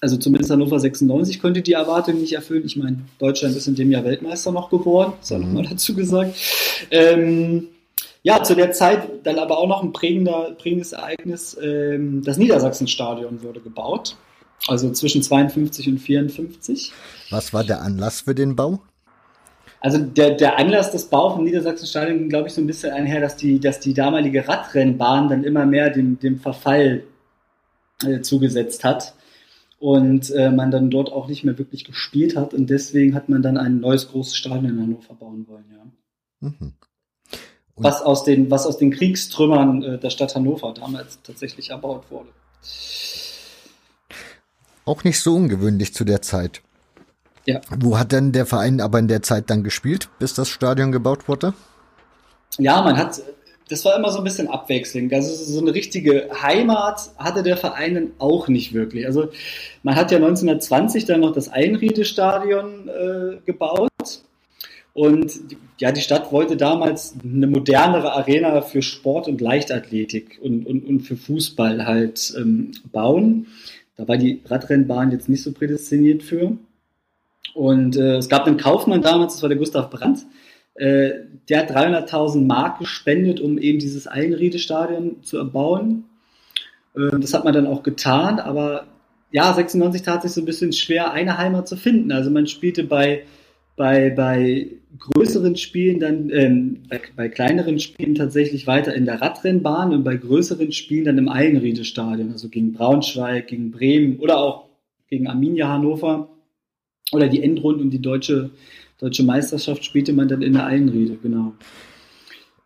Also zumindest Hannover 96 konnte die Erwartungen nicht erfüllen. Ich meine, Deutschland ist in dem Jahr Weltmeister noch geworden, sei nochmal dazu gesagt. Ja, zu der Zeit dann aber auch noch ein prägendes Ereignis. Das Niedersachsenstadion wurde gebaut, also zwischen 52 und 54. Was war der Anlass für den Bau? Also der Anlass des Baus vom Niedersachsenstadion ging, glaube ich, so ein bisschen einher, dass die damalige Radrennbahn dann immer mehr dem Verfall zugesetzt hat und man dann dort auch nicht mehr wirklich gespielt hat. Und deswegen hat man dann ein neues großes Stadion in Hannover bauen wollen, ja. Mhm. Was aus den Kriegstrümmern der Stadt Hannover damals tatsächlich erbaut wurde. Auch nicht so ungewöhnlich zu der Zeit. Ja. Wo hat denn der Verein aber in der Zeit dann gespielt, bis das Stadion gebaut wurde? Ja, das war immer so ein bisschen abwechselnd. Also so eine richtige Heimat hatte der Verein dann auch nicht wirklich. Also man hat ja 1920 dann noch das Einriede-Stadion gebaut. Und ja, die Stadt wollte damals eine modernere Arena für Sport und Leichtathletik und für Fußball halt bauen. Da war die Radrennbahn jetzt nicht so prädestiniert für. Und es gab einen Kaufmann damals, das war der Gustav Brandt, der hat 300.000 Mark gespendet, um eben dieses Einriede-Stadion zu erbauen. Das hat man dann auch getan, aber ja, 96 tat sich so ein bisschen schwer, eine Heimat zu finden. Also man spielte bei größeren Spielen dann, bei kleineren Spielen tatsächlich weiter in der Radrennbahn und bei größeren Spielen dann im Einriede-Stadion, also gegen Braunschweig, gegen Bremen oder auch gegen Arminia Hannover oder die Endrunde um die deutsche Meisterschaft spielte man dann in der Einriede, genau.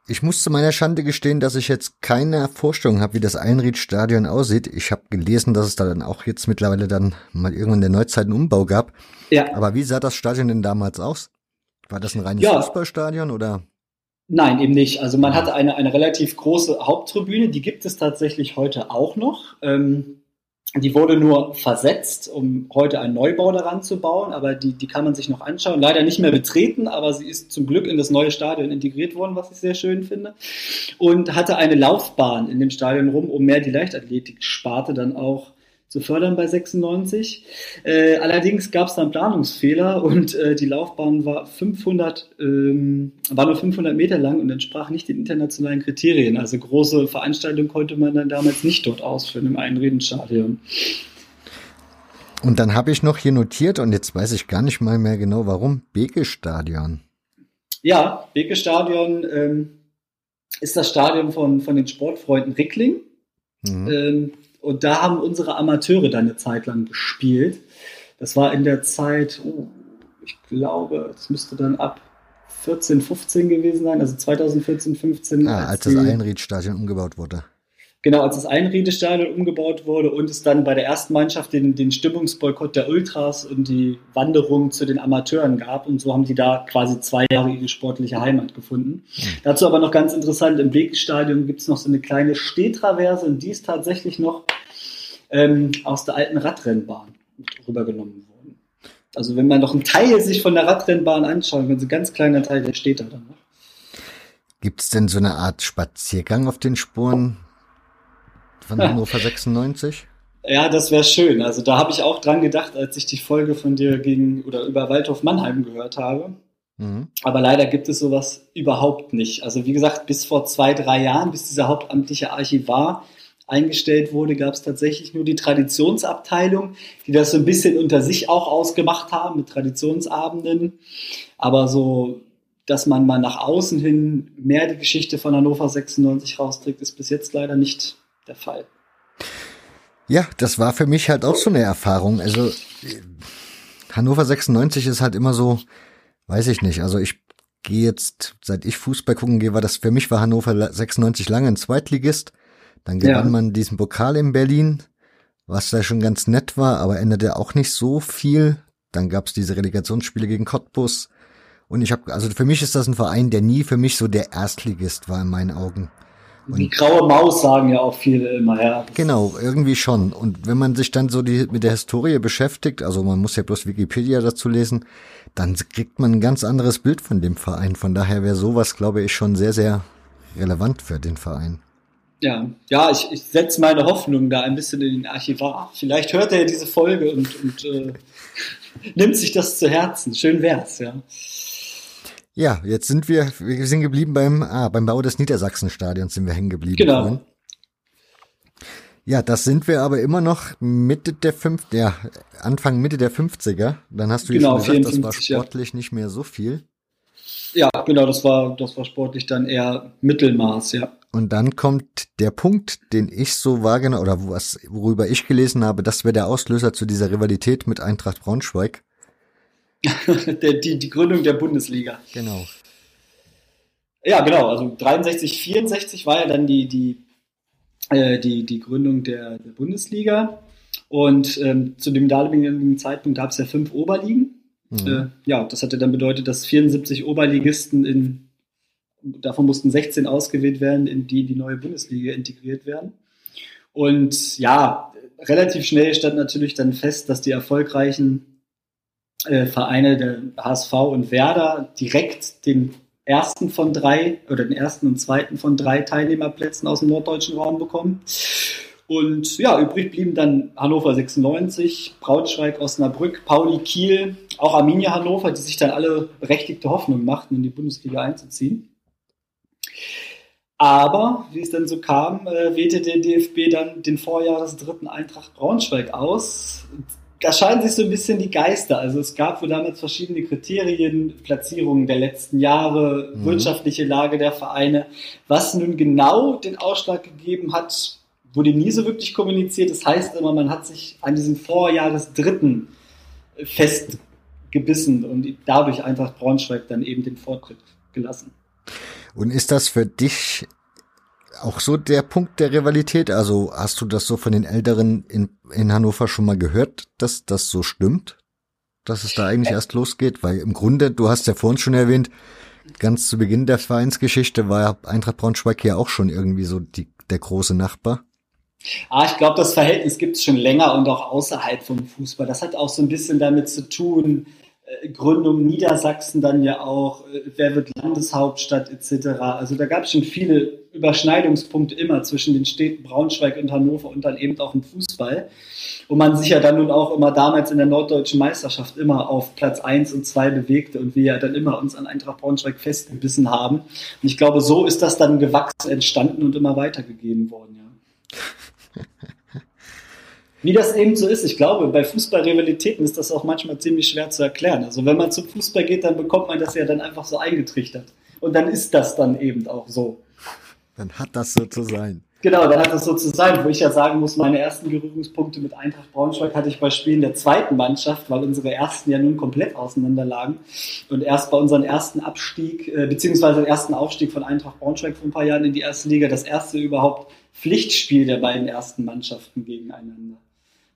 Ich muss zu meiner Schande gestehen, dass ich jetzt keine Vorstellung habe, wie das Einried-Stadion aussieht. Ich habe gelesen, dass es da dann auch jetzt mittlerweile dann mal irgendwann in der Neuzeit einen Umbau gab. Ja. Aber wie sah das Stadion denn damals aus? War das ein reines Fußballstadion oder? Nein, eben nicht. Also man hatte eine relativ große Haupttribüne, die gibt es tatsächlich heute auch noch. Die wurde nur versetzt, um heute einen Neubau daran zu bauen, aber die kann man sich noch anschauen. Leider nicht mehr betreten, aber sie ist zum Glück in das neue Stadion integriert worden, was ich sehr schön finde. Und hatte eine Laufbahn in dem Stadion rum, um mehr die Leichtathletik-Sparte dann auch zu fördern bei 96. Allerdings gab es dann Planungsfehler und die Laufbahn war nur 500 Meter lang und entsprach nicht den internationalen Kriterien. Also große Veranstaltungen konnte man dann damals nicht dort ausführen im Einredenstadion. Und dann habe ich noch hier notiert und jetzt weiß ich gar nicht mal mehr genau warum, Beke-Stadion. Ja, Beke-Stadion ist das Stadion von den Sportfreunden Rickling. Mhm. Und da haben unsere Amateure dann eine Zeit lang gespielt. Das war in der Zeit, ich glaube, das müsste dann ab 14, 15 gewesen sein, also 2014, 15. Als das Einriedstadion umgebaut wurde. Genau, als das Einriedestadion umgebaut wurde und es dann bei der ersten Mannschaft den Stimmungsboykott der Ultras und die Wanderung zu den Amateuren gab. Und so haben die da quasi 2 Jahre ihre sportliche Heimat gefunden. Dazu aber noch ganz interessant, im Blekenstadion gibt es noch so eine kleine Stehtraverse und die ist tatsächlich noch aus der alten Radrennbahn rübergenommen worden. Also wenn man noch einen Teil sich von der Radrennbahn anschaut, wenn so ein ganz kleiner Teil, der steht da dann noch. Gibt es denn so eine Art Spaziergang auf den Spuren von Hannover 96? Ja, das wäre schön. Also da habe ich auch dran gedacht, als ich die Folge von dir über Waldhof Mannheim gehört habe. Mhm. Aber leider gibt es sowas überhaupt nicht. Also wie gesagt, bis vor 2-3 Jahren, bis dieser hauptamtliche Archivar eingestellt wurde, gab es tatsächlich nur die Traditionsabteilung, die das so ein bisschen unter sich auch ausgemacht haben mit Traditionsabenden. Aber so, dass man mal nach außen hin mehr die Geschichte von Hannover 96 rausträgt, ist bis jetzt leider nicht der Fall. Ja, das war für mich halt auch so eine Erfahrung. Also Hannover 96 ist halt immer so, weiß ich nicht, also ich gehe jetzt, seit ich Fußball gucken gehe, für mich war Hannover 96 lange ein Zweitligist. Dann gewann man diesen Pokal in Berlin, was da schon ganz nett war, aber änderte auch nicht so viel. Dann gab es diese Relegationsspiele gegen Cottbus. Und für mich ist das ein Verein, der nie für mich so der Erstligist war in meinen Augen. Und die graue Maus sagen ja auch viele immer, ja. Genau, irgendwie schon. Und wenn man sich dann so mit der Historie beschäftigt, also man muss ja bloß Wikipedia dazu lesen, dann kriegt man ein ganz anderes Bild von dem Verein. Von daher wäre sowas, glaube ich, schon sehr, sehr relevant für den Verein. Ja, ich setze meine Hoffnung da ein bisschen in den Archivar. Vielleicht hört er ja diese Folge und nimmt sich das zu Herzen. Schön wär's, ja. Ja, jetzt sind wir sind geblieben beim Bau des Niedersachsenstadions sind wir hängen geblieben. Genau. Ja, das sind wir aber immer noch Anfang, Mitte der 50er. Dann hast du ja schon gesagt, das war sportlich nicht mehr so viel. Ja, genau, das war sportlich dann eher Mittelmaß, ja. Und dann kommt der Punkt, den ich so wahrgenommen oder worüber ich gelesen habe, das wäre der Auslöser zu dieser Rivalität mit Eintracht Braunschweig. die Gründung der Bundesliga. Genau. Ja, genau. Also 63, 64 war ja dann die Gründung der Bundesliga. Und zu dem damaligen Zeitpunkt gab es ja 5 Oberligen. Mhm. Das hatte dann bedeutet, dass 74 Oberligisten davon mussten 16 ausgewählt werden, in die neue Bundesliga integriert werden. Und ja, relativ schnell stand natürlich dann fest, dass die erfolgreichen Vereine, der HSV und Werder, direkt den ersten und zweiten von 3 Teilnehmerplätzen aus dem norddeutschen Raum bekommen. Und ja, übrig blieben dann Hannover 96, Braunschweig, Osnabrück, Pauli Kiel, auch Arminia Hannover, die sich dann alle berechtigte Hoffnung machten, in die Bundesliga einzuziehen. Aber, wie es dann so kam, wählte der DFB dann den Vorjahresdritten Eintracht Braunschweig aus. Da scheiden sich so ein bisschen die Geister. Also es gab wohl damals verschiedene Kriterien, Platzierungen der letzten Jahre, wirtschaftliche Lage der Vereine. Was nun genau den Ausschlag gegeben hat, wurde nie so wirklich kommuniziert. Das heißt immer, man hat sich an diesem Vorjahresdritten festgebissen und dadurch Eintracht Braunschweig dann eben den Vortritt gelassen. Und ist das für dich auch so der Punkt der Rivalität? Also hast du das so von den Älteren in Hannover schon mal gehört, dass das so stimmt, dass es da eigentlich erst losgeht? Weil im Grunde, du hast ja vorhin schon erwähnt, ganz zu Beginn der Vereinsgeschichte war Eintracht Braunschweig ja auch schon irgendwie so der große Nachbar. Ich glaube, das Verhältnis gibt es schon länger und auch außerhalb vom Fußball. Das hat auch so ein bisschen damit zu tun, Gründung Niedersachsen dann ja auch, wer wird Landeshauptstadt etc. Also da gab es schon viele Überschneidungspunkte immer zwischen den Städten Braunschweig und Hannover und dann eben auch im Fußball. Und man sich ja dann nun auch immer damals in der norddeutschen Meisterschaft immer auf Platz 1 und 2 bewegte und wir ja dann immer uns an Eintracht Braunschweig festgebissen haben. Und ich glaube, so ist das dann gewachsen, entstanden und immer weitergegeben worden, ja. Wie das eben so ist, ich glaube, bei Fußballrivalitäten ist das auch manchmal ziemlich schwer zu erklären. Also wenn man zum Fußball geht, dann bekommt man das ja dann einfach so eingetrichtert. Und dann ist das dann eben auch so. Dann hat das so zu sein. Genau, dann hat das so zu sein, wo ich ja sagen muss, meine ersten Berührungspunkte mit Eintracht Braunschweig hatte ich bei Spielen der zweiten Mannschaft, weil unsere ersten ja nun komplett auseinander lagen und erst bei unserem ersten Abstieg, beziehungsweise dem ersten Aufstieg von Eintracht Braunschweig vor ein paar Jahren in die erste Liga, das erste überhaupt Pflichtspiel der beiden ersten Mannschaften gegeneinander.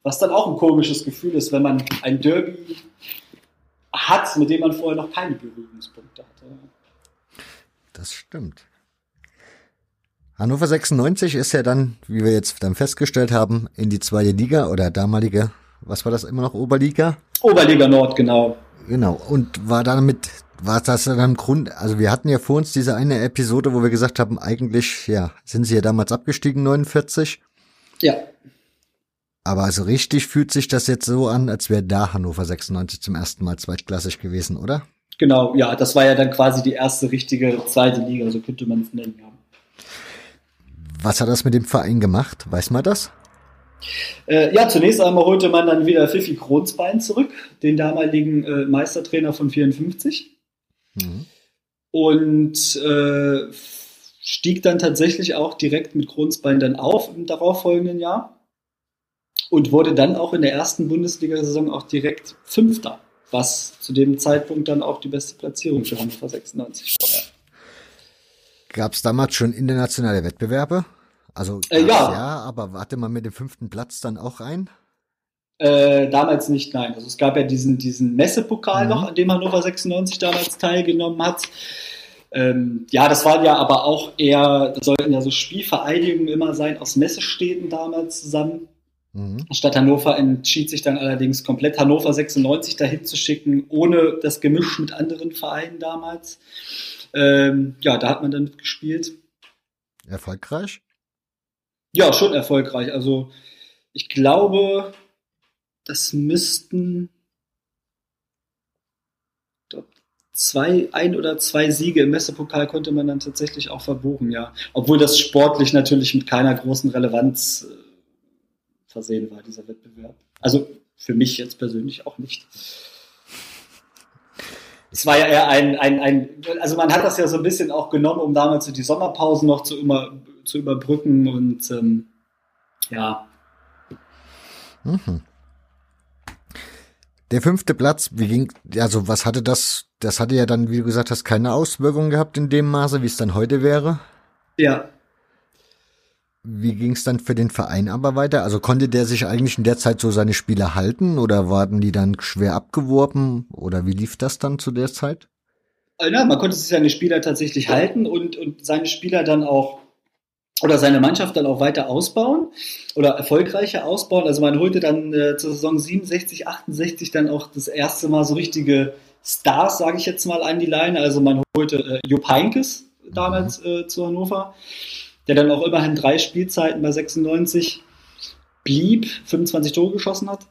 Was dann auch ein komisches Gefühl ist, wenn man ein Derby hat, mit dem man vorher noch keine Berührungspunkte hatte. Das stimmt. Hannover 96 ist ja dann, wie wir jetzt dann festgestellt haben, in die zweite Liga oder damalige, was war das immer noch, Oberliga? Oberliga Nord, genau. Genau, und war das dann im Grund, also wir hatten ja vor uns diese eine Episode, wo wir gesagt haben, eigentlich, ja, sind sie ja damals abgestiegen, 49. Ja. Aber also richtig fühlt sich das jetzt so an, als wäre da Hannover 96 zum ersten Mal zweitklassig gewesen, oder? Genau, ja, das war ja dann quasi die erste richtige zweite Liga, so könnte man es nennen, ja. Was hat das mit dem Verein gemacht? Weiß man das? Ja, zunächst einmal holte man dann wieder Fifi Kronsbein zurück, den damaligen Meistertrainer von 54. Mhm. Und stieg dann tatsächlich auch direkt mit Kronsbein dann auf im darauffolgenden Jahr. Und wurde dann auch in der ersten Bundesliga-Saison auch direkt Fünfter, was zu dem Zeitpunkt dann auch die beste Platzierung für Hannover 96 war. Gab es damals schon internationale Wettbewerbe? Also ja, aber warte mal mit dem 5. Platz dann auch rein? Damals nicht, nein. Also es gab ja diesen Messepokal noch, an dem Hannover 96 damals teilgenommen hat. Ja, das waren ja aber auch eher, das sollten ja so Spielvereinigungen immer sein, aus Messestädten damals zusammen. Stadt Hannover entschied sich dann allerdings komplett Hannover 96 dahin zu schicken, ohne das Gemisch mit anderen Vereinen damals. Ja, da hat man dann mitgespielt. Erfolgreich? Ja, schon erfolgreich. Also ich glaube, das müssten ein oder zwei Siege im Messepokal konnte man dann tatsächlich auch verbuchen, ja. Obwohl das sportlich natürlich mit keiner großen Relevanz versehen war, dieser Wettbewerb. Also für mich jetzt persönlich auch nicht. Es war ja eher also man hat das ja so ein bisschen auch genommen, um damals so die Sommerpausen noch zu überbrücken und ja. Mhm. Der 5. Platz, wie ging, also was hatte das? Das hatte ja dann, wie du gesagt hast, keine Auswirkungen gehabt in dem Maße, wie es dann heute wäre. Ja. Wie ging es dann für den Verein aber weiter? Also konnte der sich eigentlich in der Zeit so seine Spiele halten oder waren die dann schwer abgeworben oder wie lief das dann zu der Zeit? Ja, man konnte sich seine Spieler tatsächlich halten und seine Spieler dann auch oder seine Mannschaft dann auch weiter ausbauen oder erfolgreicher ausbauen. Also man holte dann zur Saison 67, 68 dann auch das erste Mal so richtige Stars, sage ich jetzt mal, an die Leine. Also man holte Jupp Heynckes damals zu Hannover, der dann auch immerhin 3 Spielzeiten bei 96 blieb, 25 Tore geschossen hat.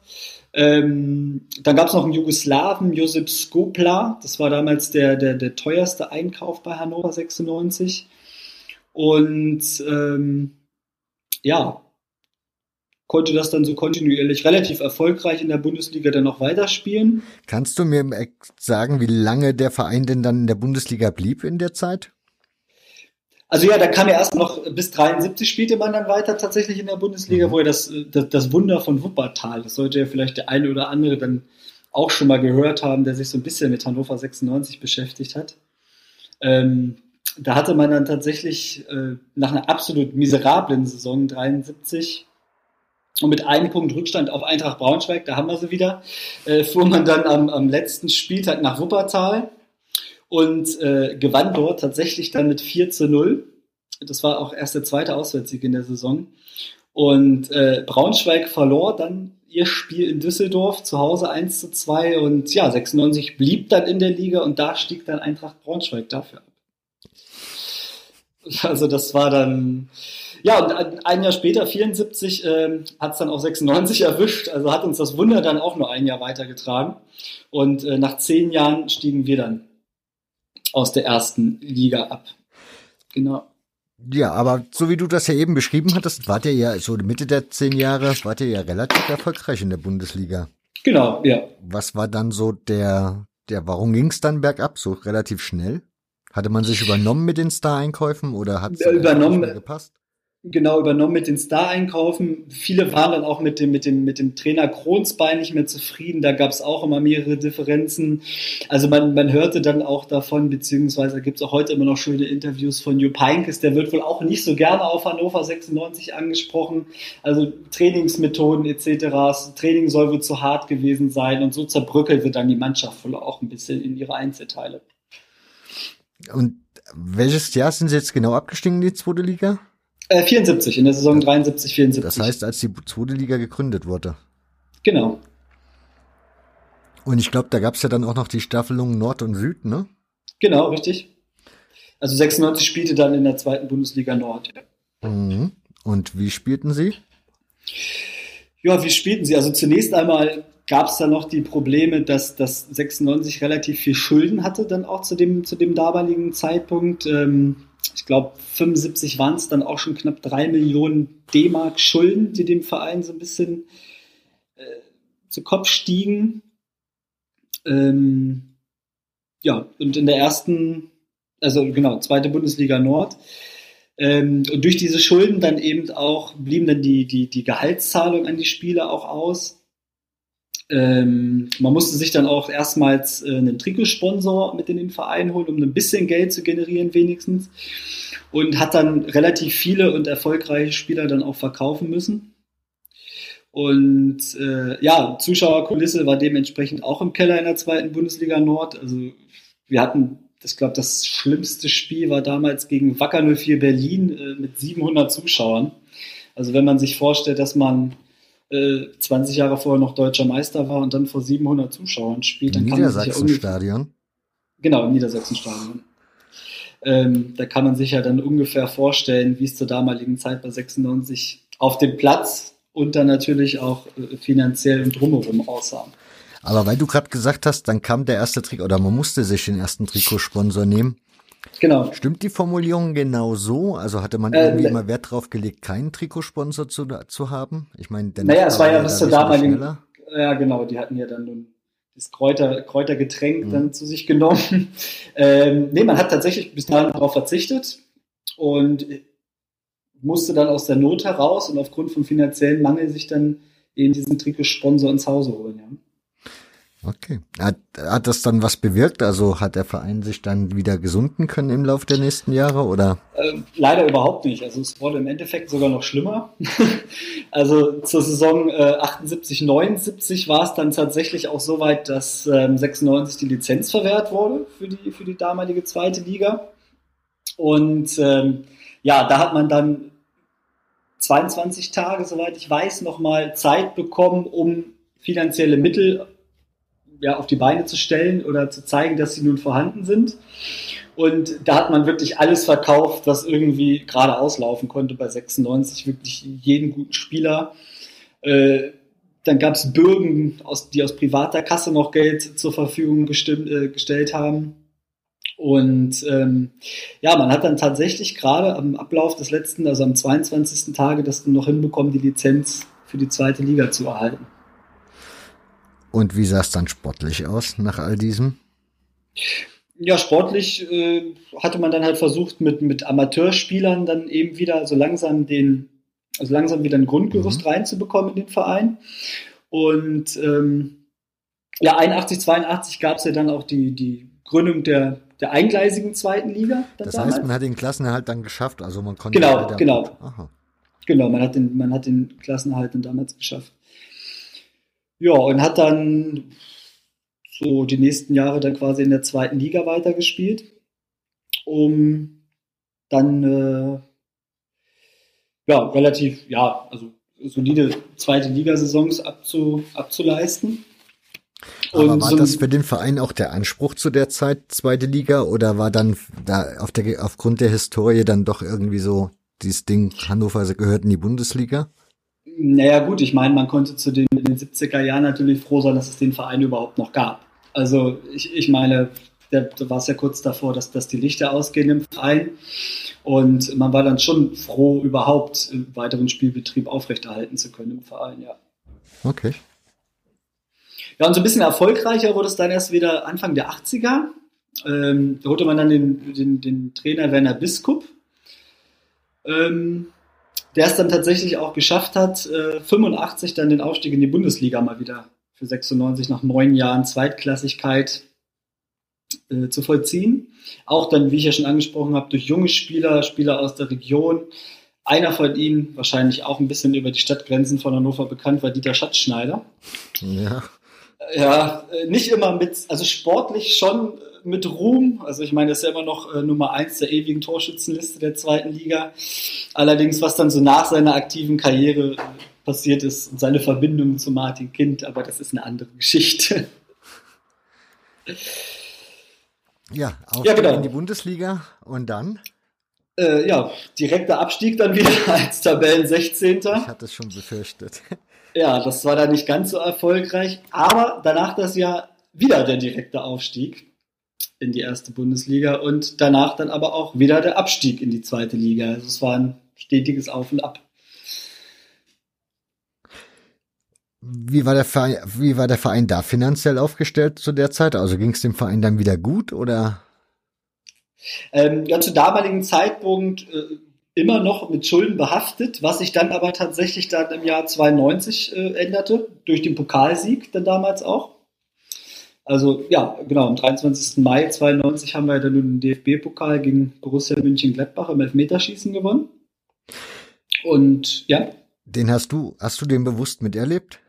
Dann gab es noch einen Jugoslawen, Josip Skopla, das war damals der teuerste Einkauf bei Hannover 96. Und ja, konnte das dann so kontinuierlich relativ erfolgreich in der Bundesliga dann noch weiterspielen. Kannst du mir sagen, wie lange der Verein denn dann in der Bundesliga blieb in der Zeit? Also ja, da kam ja erst noch, bis 73 spielte man dann weiter tatsächlich in der Bundesliga, wo ja das Wunder von Wuppertal, das sollte ja vielleicht der eine oder andere dann auch schon mal gehört haben, der sich so ein bisschen mit Hannover 96 beschäftigt hat. Da hatte man dann tatsächlich nach einer absolut miserablen Saison 73 und mit einem Punkt Rückstand auf Eintracht Braunschweig, da haben wir sie wieder, fuhr man dann am letzten Spieltag nach Wuppertal und gewann dort tatsächlich dann mit 4:0. Das war auch erst der zweite Auswärtssieg in der Saison. Und Braunschweig verlor dann ihr Spiel in Düsseldorf, zu Hause 1:2 und ja, 96 blieb dann in der Liga und da stieg dann Eintracht Braunschweig dafür ab. Also das war dann, ja, und ein Jahr später, 74, hat es dann auch 96 erwischt, also hat uns das Wunder dann auch nur ein Jahr weitergetragen und nach 10 Jahren stiegen wir dann aus der ersten Liga ab. Genau. Ja, aber so wie du das ja eben beschrieben hattest, wart ihr ja so Mitte der 10 Jahre, wart ihr ja relativ erfolgreich in der Bundesliga. Genau, ja. Was war dann so der warum ging es dann bergab so relativ schnell? Hatte man sich übernommen mit den Star-Einkäufen oder hat es nicht gepasst? Genau, übernommen mit den Star-Einkäufen. Viele waren dann auch mit dem Trainer Kronsbein nicht mehr zufrieden. Da gab es auch immer mehrere Differenzen. Also man hörte dann auch davon, beziehungsweise gibt es auch heute immer noch schöne Interviews von Jupp Heynckes. Der wird wohl auch nicht so gerne auf Hannover 96 angesprochen. Also Trainingsmethoden etc. Das Training soll wohl zu hart gewesen sein. Und so zerbröckelte dann die Mannschaft wohl auch ein bisschen in ihre Einzelteile. Und welches Jahr sind sie jetzt genau abgestiegen in die zweite Liga? 74, in der Saison 73, 74. Das heißt, als die zweite Liga gegründet wurde. Genau. Und ich glaube, da gab es ja dann auch noch die Staffelung Nord und Süd, ne? Genau, richtig. Also 96 spielte dann in der zweiten Bundesliga Nord. Mhm. Und wie spielten sie? Ja, wie spielten sie? Also zunächst einmal gab es da noch die Probleme, dass 96 relativ viel Schulden hatte, dann auch zu dem damaligen Zeitpunkt. Ich glaube, 75 waren es dann auch schon knapp 3 Millionen D-Mark Schulden, die dem Verein so ein bisschen zu Kopf stiegen. Ja, und in der ersten, also genau, zweite Bundesliga Nord. Und durch diese Schulden dann eben auch, blieben dann die Gehaltszahlung an die Spieler auch aus. Man musste sich dann auch erstmals einen Trikotsponsor mit in den Verein holen, um ein bisschen Geld zu generieren wenigstens, und hat dann relativ viele und erfolgreiche Spieler dann auch verkaufen müssen. Und ja, Zuschauerkulisse war dementsprechend auch im Keller in der zweiten Bundesliga Nord. Also wir hatten, ich glaube, das schlimmste Spiel war damals gegen Wacker 04 Berlin mit 700 Zuschauern. Also wenn man sich vorstellt, dass man 20 Jahre vorher noch deutscher Meister war und dann vor 700 Zuschauern spielt. Dann kann man sich ja Niedersachsenstadion. Genau, im Niedersachsenstadion. Da kann man sich ja dann ungefähr vorstellen, wie es zur damaligen Zeit bei 96 auf dem Platz und dann natürlich auch finanziell und drumherum aussah. Aber weil du gerade gesagt hast, dann kam der erste Trikot, oder man musste sich den ersten Trikotsponsor nehmen. Genau. Stimmt die Formulierung genau so? Also hatte man irgendwie immer Wert drauf gelegt, keinen Trikotsponsor zu haben? Ich meine, es war ja bis zur damaligen. Ja, genau, die hatten ja dann das Kräutergetränk dann zu sich genommen. Man hat tatsächlich bis dahin darauf verzichtet und musste dann aus der Not heraus und aufgrund von finanziellen Mangel sich dann eben diesen Trikotsponsor ins Haus holen, ja. Okay. Hat das dann was bewirkt? Also hat der Verein sich dann wieder gesunden können im Laufe der nächsten Jahre, oder? Leider überhaupt nicht. Also es wurde im Endeffekt sogar noch schlimmer. Also zur Saison 78, 79 war es dann tatsächlich auch so weit, dass 96 die Lizenz verwehrt wurde für die damalige zweite Liga. Und da hat man dann 22 Tage, soweit ich weiß, nochmal Zeit bekommen, um finanzielle Mittel auf die Beine zu stellen oder zu zeigen, dass sie nun vorhanden sind. Und da hat man wirklich alles verkauft, was irgendwie gerade auslaufen konnte bei 96, wirklich jeden guten Spieler. Dann gab es Bürgen, die aus privater Kasse noch Geld zur Verfügung gestellt haben. Und man hat dann tatsächlich gerade am Ablauf des letzten, also am 22. Tage, das noch hinbekommen, die Lizenz für die zweite Liga zu erhalten. Und wie sah es dann sportlich aus nach all diesem? Ja, sportlich hatte man dann halt versucht, mit Amateurspielern dann eben wieder so langsam wieder ein Grundgerüst reinzubekommen in den Verein. Und 81, 82 gab es ja dann auch die Gründung der eingleisigen zweiten Liga. Das heißt, man hat den Klassenerhalt dann geschafft, also man konnte genau. Aha. Genau, man hat den Klassenerhalt dann damals geschafft. Ja, und hat dann so die nächsten Jahre dann quasi in der zweiten Liga weitergespielt, um dann relativ, also solide zweite Ligasaisons abzuleisten. Und aber war so das für den Verein auch der Anspruch zu der Zeit, zweite Liga, oder war dann da aufgrund der Historie dann doch irgendwie so dieses Ding, Hannover gehört in die Bundesliga? Naja gut, ich meine, man konnte zu den, in den 70er Jahren natürlich froh sein, dass es den Verein überhaupt noch gab. Also ich meine, da war es ja kurz davor, dass die Lichter ausgehen im Verein, und man war dann schon froh, überhaupt einen weiteren Spielbetrieb aufrechterhalten zu können im Verein, ja. Okay. Ja, und so ein bisschen erfolgreicher wurde es dann erst wieder Anfang der 80er. Da holte man dann den Trainer Werner Biskup, der es dann tatsächlich auch geschafft hat, 85 dann den Aufstieg in die Bundesliga mal wieder für 96 nach 9 Jahren Zweitklassigkeit zu vollziehen. Auch dann, wie ich ja schon angesprochen habe, durch junge Spieler aus der Region. Einer von ihnen, wahrscheinlich auch ein bisschen über die Stadtgrenzen von Hannover bekannt, war Dieter Schatzschneider. Ja. Ja, nicht immer also sportlich schon mit Ruhm. Also ich meine, das ist ja immer noch Nummer 1 der ewigen Torschützenliste der zweiten Liga. Allerdings, was dann so nach seiner aktiven Karriere passiert ist und seine Verbindung zu Martin Kind, aber das ist eine andere Geschichte. Ja, auch ja, genau. In die Bundesliga und dann? Ja, direkter Abstieg dann wieder als Tabellen 16. Ich hatte es schon befürchtet. Ja, das war dann nicht ganz so erfolgreich, aber danach das Jahr wieder der direkte Aufstieg in die erste Bundesliga und danach dann aber auch wieder der Abstieg in die zweite Liga. Also es war ein stetiges Auf und Ab. Wie war der Verein da finanziell aufgestellt zu der Zeit? Also ging es dem Verein dann wieder gut, oder? Ja, zu damaligen Zeitpunkt immer noch mit Schulden behaftet, was sich dann aber tatsächlich dann im Jahr 92 änderte, durch den Pokalsieg dann damals auch. Also ja, genau, am 23. Mai 92 haben wir dann den DFB-Pokal gegen Borussia Mönchengladbach im Elfmeterschießen gewonnen. Und ja. Den hast du den bewusst miterlebt?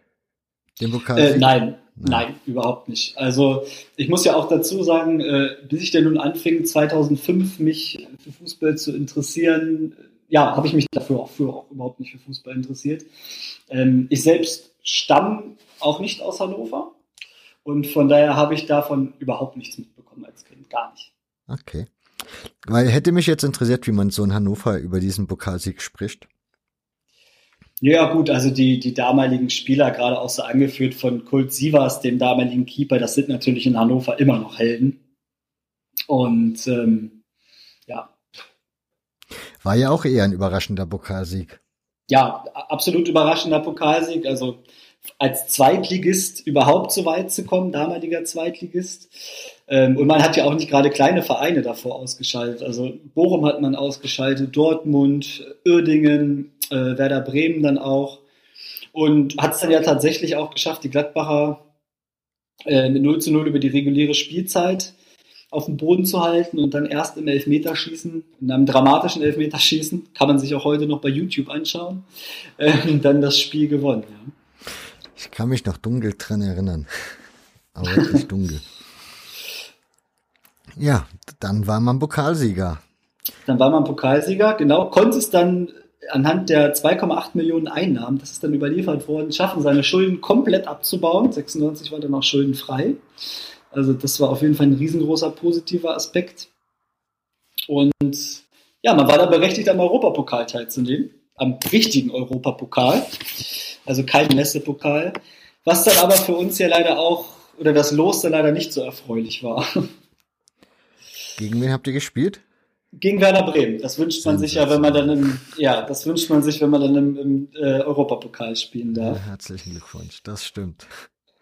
Den Pokalsieg? Nein, überhaupt nicht. Also ich muss ja auch dazu sagen, bis ich denn nun anfing, 2005 mich für Fußball zu interessieren, ja, habe ich mich dafür auch überhaupt nicht für Fußball interessiert. Ich selbst stamme auch nicht aus Hannover und von daher habe ich davon überhaupt nichts mitbekommen als Kind, gar nicht. Okay, weil hätte mich jetzt interessiert, wie man so in Hannover über diesen Pokalsieg spricht. Ja gut, also die damaligen Spieler, gerade auch so angeführt von Kult Sievers, dem damaligen Keeper, das sind natürlich in Hannover immer noch Helden. Und ja. War ja auch eher ein überraschender Pokalsieg. Ja, absolut überraschender Pokalsieg. Also als Zweitligist überhaupt so weit zu kommen, damaliger Zweitligist. Und man hat ja auch nicht gerade kleine Vereine davor ausgeschaltet. Also Bochum hat man ausgeschaltet, Dortmund, Uerdingen, Werder Bremen dann auch, und hat es dann ja tatsächlich auch geschafft, die Gladbacher mit 0:0 über die reguläre Spielzeit auf dem Boden zu halten und dann erst im Elfmeterschießen, in einem dramatischen Elfmeterschießen, kann man sich auch heute noch bei YouTube anschauen, dann das Spiel gewonnen. Ja. Ich kann mich noch dunkel dran erinnern, aber wirklich dunkel. Ja, dann war man Pokalsieger. Dann war man Pokalsieger, genau, konnte es dann anhand der 2,8 Millionen Einnahmen, das ist dann überliefert worden, schaffen, seine Schulden komplett abzubauen. 96 war dann auch schuldenfrei. Also das war auf jeden Fall ein riesengroßer positiver Aspekt. Und ja, man war da berechtigt, am Europapokal teilzunehmen, am richtigen Europapokal, also kein Messepokal, was dann aber für uns ja leider auch, oder das Los dann leider nicht so erfreulich war. Gegen wen habt ihr gespielt? Gegen Werder Bremen. Das wünscht man sich ja, wenn man dann im Europapokal spielen darf. Ja, herzlichen Glückwunsch, das stimmt.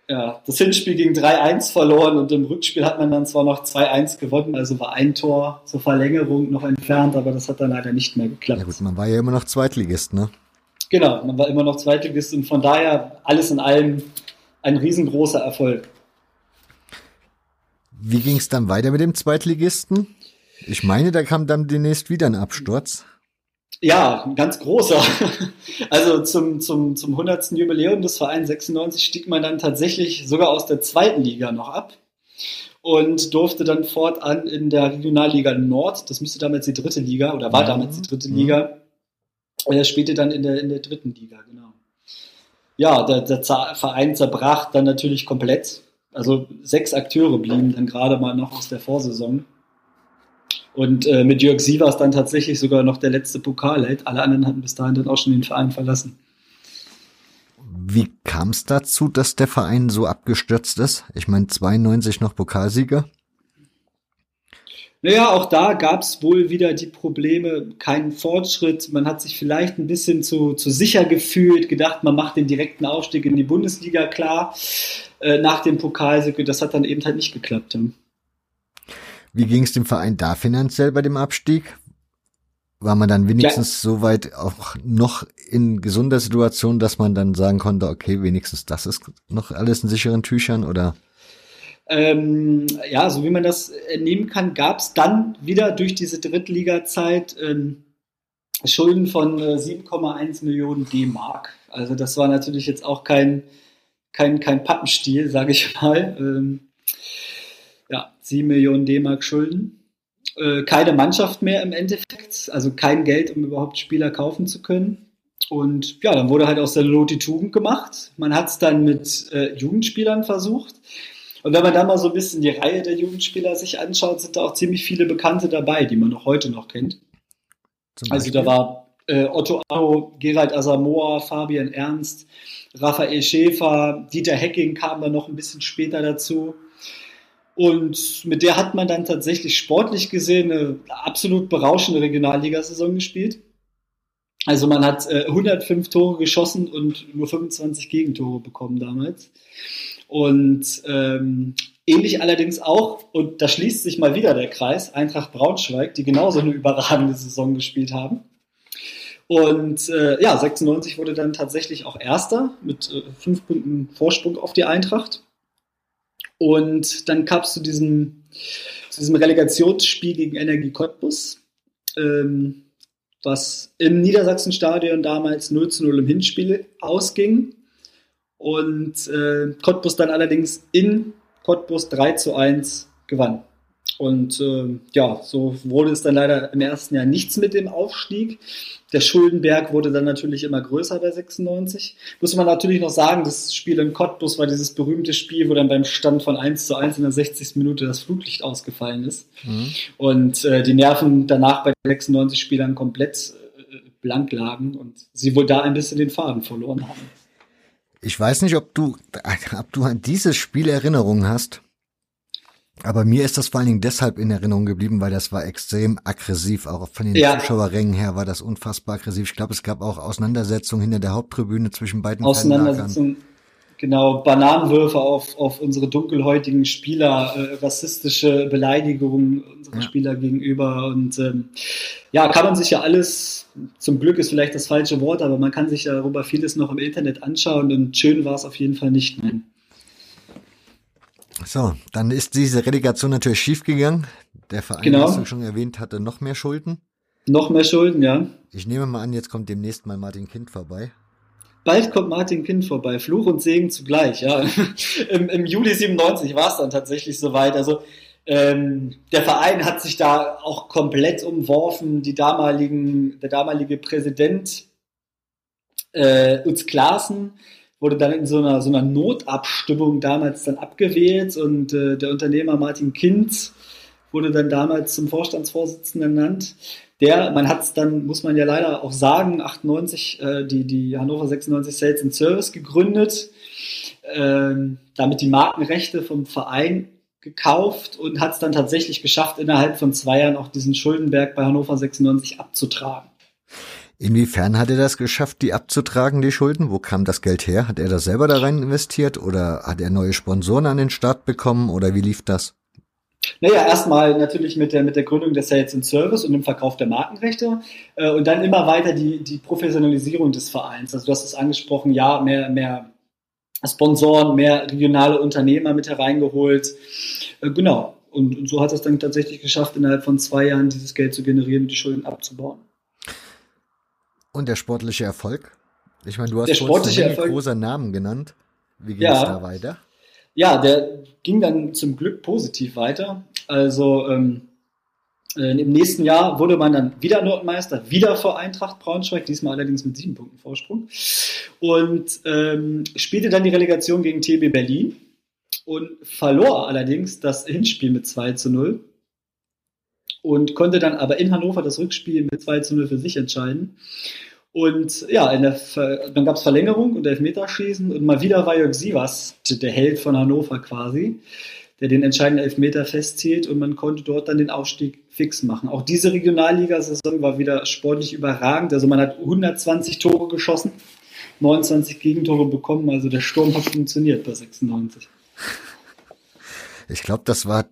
Ja, das Hinspiel ging 3-1 verloren und im Rückspiel hat man dann zwar noch 2-1 gewonnen, also war ein Tor zur Verlängerung noch entfernt, aber das hat dann leider nicht mehr geklappt. Ja gut, man war ja immer noch Zweitligist, ne? Genau, man war immer noch Zweitligist und von daher alles in allem ein riesengroßer Erfolg. Wie ging es dann weiter mit dem Zweitligisten? Ich meine, da kam dann demnächst wieder ein Absturz. Ja, ein ganz großer. Also zum 100. Jubiläum des Vereins 96 stieg man dann tatsächlich sogar aus der zweiten Liga noch ab und durfte dann fortan in der Regionalliga Nord, das müsste damals die dritte Liga, oder war damals die dritte Liga, Er spielte dann in der dritten Liga, genau. Ja, der Verein zerbrach dann natürlich komplett. Also 6 Akteure blieben dann gerade mal noch aus der Vorsaison. Und mit Jörg Sievers dann tatsächlich sogar noch der letzte Pokalheld. Alle anderen hatten bis dahin dann auch schon den Verein verlassen. Wie kam es dazu, dass der Verein so abgestürzt ist? Ich meine, 92 noch Pokalsieger. Naja, auch da gab es wohl wieder die Probleme, keinen Fortschritt. Man hat sich vielleicht ein bisschen zu sicher gefühlt, gedacht, man macht den direkten Aufstieg in die Bundesliga klar. Nach dem Pokalsieg, das hat dann eben halt nicht geklappt. Wie ging es dem Verein da finanziell bei dem Abstieg? War man dann wenigstens soweit auch noch in gesunder Situation, dass man dann sagen konnte, okay, wenigstens das ist noch alles in sicheren Tüchern, oder? Ja, so wie man das nehmen kann, gab es dann wieder durch diese Drittliga-Zeit Schulden von 7,1 Millionen D-Mark. Also das war natürlich jetzt auch kein Pappenstiel, sage ich mal. 7 Millionen D-Mark Schulden. Keine Mannschaft mehr im Endeffekt, also kein Geld, um überhaupt Spieler kaufen zu können. Und ja, dann wurde halt aus der Not die Tugend gemacht. Man hat es dann mit Jugendspielern versucht. Und wenn man da mal so ein bisschen die Reihe der Jugendspieler sich anschaut, sind da auch ziemlich viele Bekannte dabei, die man auch heute noch kennt. Also da war Otto Arno, Gerald Asamoah, Fabian Ernst, Raphael Schäfer, Dieter Hecking kam dann noch ein bisschen später dazu. Und mit der hat man dann tatsächlich sportlich gesehen eine absolut berauschende Regionalligasaison gespielt. Also man hat 105 Tore geschossen und nur 25 Gegentore bekommen damals. Und ähnlich allerdings auch, und da schließt sich mal wieder der Kreis, Eintracht Braunschweig, die genauso eine überragende Saison gespielt haben. Und 96 wurde dann tatsächlich auch Erster mit 5 Punkten Vorsprung auf die Eintracht. Und dann kam es zu diesem Relegationsspiel gegen Energie Cottbus, was im Niedersachsenstadion damals 0:0 im Hinspiel ausging. Und Cottbus dann allerdings in Cottbus 3:1 gewann. Und so wurde es dann leider im ersten Jahr nichts mit dem Aufstieg. Der Schuldenberg wurde dann natürlich immer größer bei 96. Muss man natürlich noch sagen, das Spiel in Cottbus war dieses berühmte Spiel, wo dann beim Stand von 1:1 in der 60. Minute das Fluglicht ausgefallen ist. Mhm. Und die Nerven danach bei 96 Spielern komplett blank lagen und sie wohl da ein bisschen den Faden verloren haben. Ich weiß nicht, ob du an dieses Spiel Erinnerungen hast, aber mir ist das vor allen Dingen deshalb in Erinnerung geblieben, weil das war extrem aggressiv, auch von den Zuschauerrängen her war das unfassbar aggressiv. Ich glaube, es gab auch Auseinandersetzungen hinter der Haupttribüne zwischen beiden Auseinandersetzungen, genau, Bananenwürfe auf unsere dunkelhäutigen Spieler, rassistische Beleidigungen unserer Spieler gegenüber und kann man sich ja alles, zum Glück ist vielleicht das falsche Wort, aber man kann sich ja darüber vieles noch im Internet anschauen und schön war es auf jeden Fall nicht, nein. So, dann ist diese Relegation natürlich schiefgegangen. Der Verein, Hast du schon erwähnt, hatte noch mehr Schulden. Noch mehr Schulden, ja. Ich nehme mal an, jetzt kommt demnächst mal Martin Kind vorbei. Bald kommt Martin Kind vorbei, Fluch und Segen zugleich, ja. Im Juli 97 war es dann tatsächlich soweit. Also der Verein hat sich da auch komplett umworfen. Der damalige Präsident Utz Klaassen wurde dann in so einer Notabstimmung damals dann abgewählt und der Unternehmer Martin Kind wurde dann damals zum Vorstandsvorsitzenden ernannt. Man hat es dann, muss man ja leider auch sagen, 98 die Hannover 96 Sales and Service gegründet, damit die Markenrechte vom Verein gekauft und hat es dann tatsächlich geschafft, innerhalb von 2 Jahren auch diesen Schuldenberg bei Hannover 96 abzutragen. Inwiefern hat er das geschafft, die abzutragen, die Schulden? Wo kam das Geld her? Hat er das selber da rein investiert oder hat er neue Sponsoren an den Start bekommen oder wie lief das? Naja, erstmal natürlich mit der Gründung der Sales and Service und dem Verkauf der Markenrechte und dann immer weiter die Professionalisierung des Vereins. Also du hast es angesprochen, ja, mehr Sponsoren, mehr regionale Unternehmer mit hereingeholt. Genau, und so hat es dann tatsächlich geschafft, innerhalb von 2 Jahren dieses Geld zu generieren und die Schulden abzubauen. Und der sportliche Erfolg? Ich meine, du hast einen großen Namen genannt. Wie ging es da weiter? Ja, der ging dann zum Glück positiv weiter. Also Im nächsten Jahr wurde man dann wieder Nordmeister, wieder vor Eintracht Braunschweig, diesmal allerdings mit 7 Punkten Vorsprung, und spielte dann die Relegation gegen TB Berlin und verlor allerdings das Hinspiel mit 2:0 und konnte dann aber in Hannover das Rückspiel mit 2:0 für sich entscheiden. Und ja, dann gab es Verlängerung und Elfmeterschießen und mal wieder war Jörg Sievers, der Held von Hannover quasi, der den entscheidenden Elfmeter festhielt, und man konnte dort dann den Aufstieg fix machen. Auch diese Regionalliga-Saison war wieder sportlich überragend. Also man hat 120 Tore geschossen, 29 Gegentore bekommen. Also der Sturm hat funktioniert bei 96. Ich glaube, das war,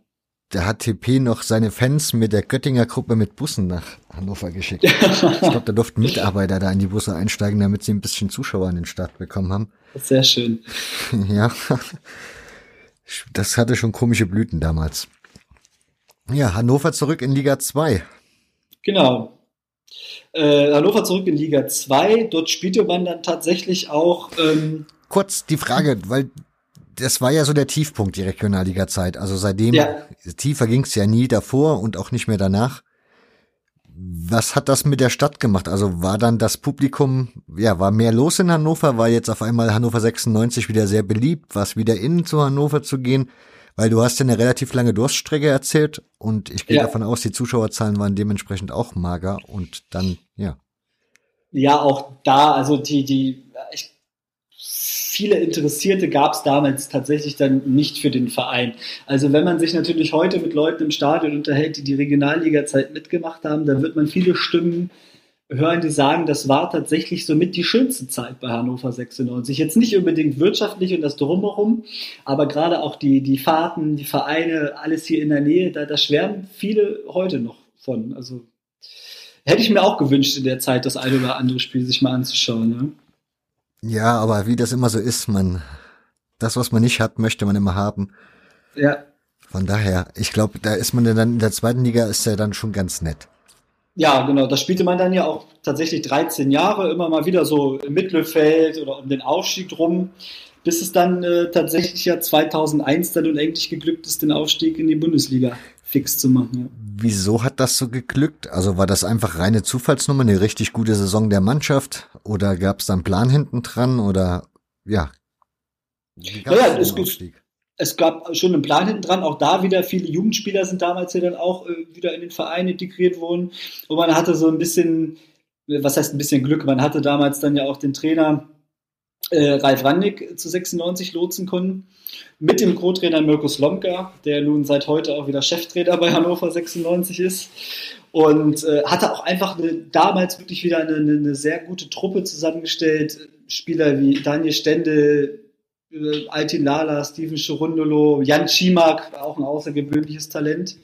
da hat TP noch seine Fans mit der Göttinger Gruppe mit Bussen nach Hannover geschickt. Ich glaube, da durften Mitarbeiter da in die Busse einsteigen, damit sie ein bisschen Zuschauer an den Start bekommen haben. Das ist sehr schön. Ja. Das hatte schon komische Blüten damals. Ja, Hannover zurück in Liga 2. Genau. Hannover zurück in Liga 2. Dort spielte man dann tatsächlich auch... Kurz die Frage, weil das war ja so der Tiefpunkt, die Regionalliga-Zeit. Also seitdem, ja, tiefer ging es ja nie davor und auch nicht mehr danach. Was hat das mit der Stadt gemacht? Also war dann das Publikum, ja, war mehr los in Hannover, war jetzt auf einmal Hannover 96 wieder sehr beliebt, war es wieder innen zu Hannover zu gehen, weil du hast ja eine relativ lange Durststrecke erzählt und ich gehe davon aus, die Zuschauerzahlen waren dementsprechend auch mager und dann, ja. Ja, auch da, also viele Interessierte gab es damals tatsächlich dann nicht für den Verein. Also wenn man sich natürlich heute mit Leuten im Stadion unterhält, die die Regionalliga-Zeit mitgemacht haben, dann wird man viele Stimmen hören, die sagen, das war tatsächlich somit die schönste Zeit bei Hannover 96. Jetzt nicht unbedingt wirtschaftlich und das Drumherum, aber gerade auch die Fahrten, die Vereine, alles hier in der Nähe, da schwärmen viele heute noch von. Also hätte ich mir auch gewünscht, in der Zeit das eine oder andere Spiel sich mal anzuschauen, ne? Ja, aber wie das immer so ist, das, was man nicht hat, möchte man immer haben. Ja. Von daher, ich glaube, da ist man dann in der zweiten Liga, ist ja dann schon ganz nett. Ja, genau, das spielte man dann ja auch tatsächlich 13 Jahre, immer mal wieder so im Mittelfeld oder um den Aufstieg drum, bis es dann tatsächlich ja 2001 dann unendlich geglückt ist, den Aufstieg in die Bundesliga fix zu machen. Ja. Wieso hat das so geglückt? Also war das einfach reine Zufallsnummer, eine richtig gute Saison der Mannschaft, oder gab es da einen Plan hinten dran, oder ja? Naja, es gab schon einen Plan hinten dran, auch da wieder viele Jugendspieler sind damals ja dann auch wieder in den Verein integriert worden, und man hatte so ein bisschen, was heißt ein bisschen Glück, man hatte damals dann ja auch den Trainer Ralf Rannick zu 96 lotsen können, mit dem Co-Trainer Mirko Slomka, der nun seit heute auch wieder Cheftrainer bei Hannover 96 ist, und hatte auch einfach damals wirklich wieder eine sehr gute Truppe zusammengestellt, Spieler wie Daniel Stendel, Altin Lala, Steven Cherundolo, Jan Schimak, auch ein außergewöhnliches Talent.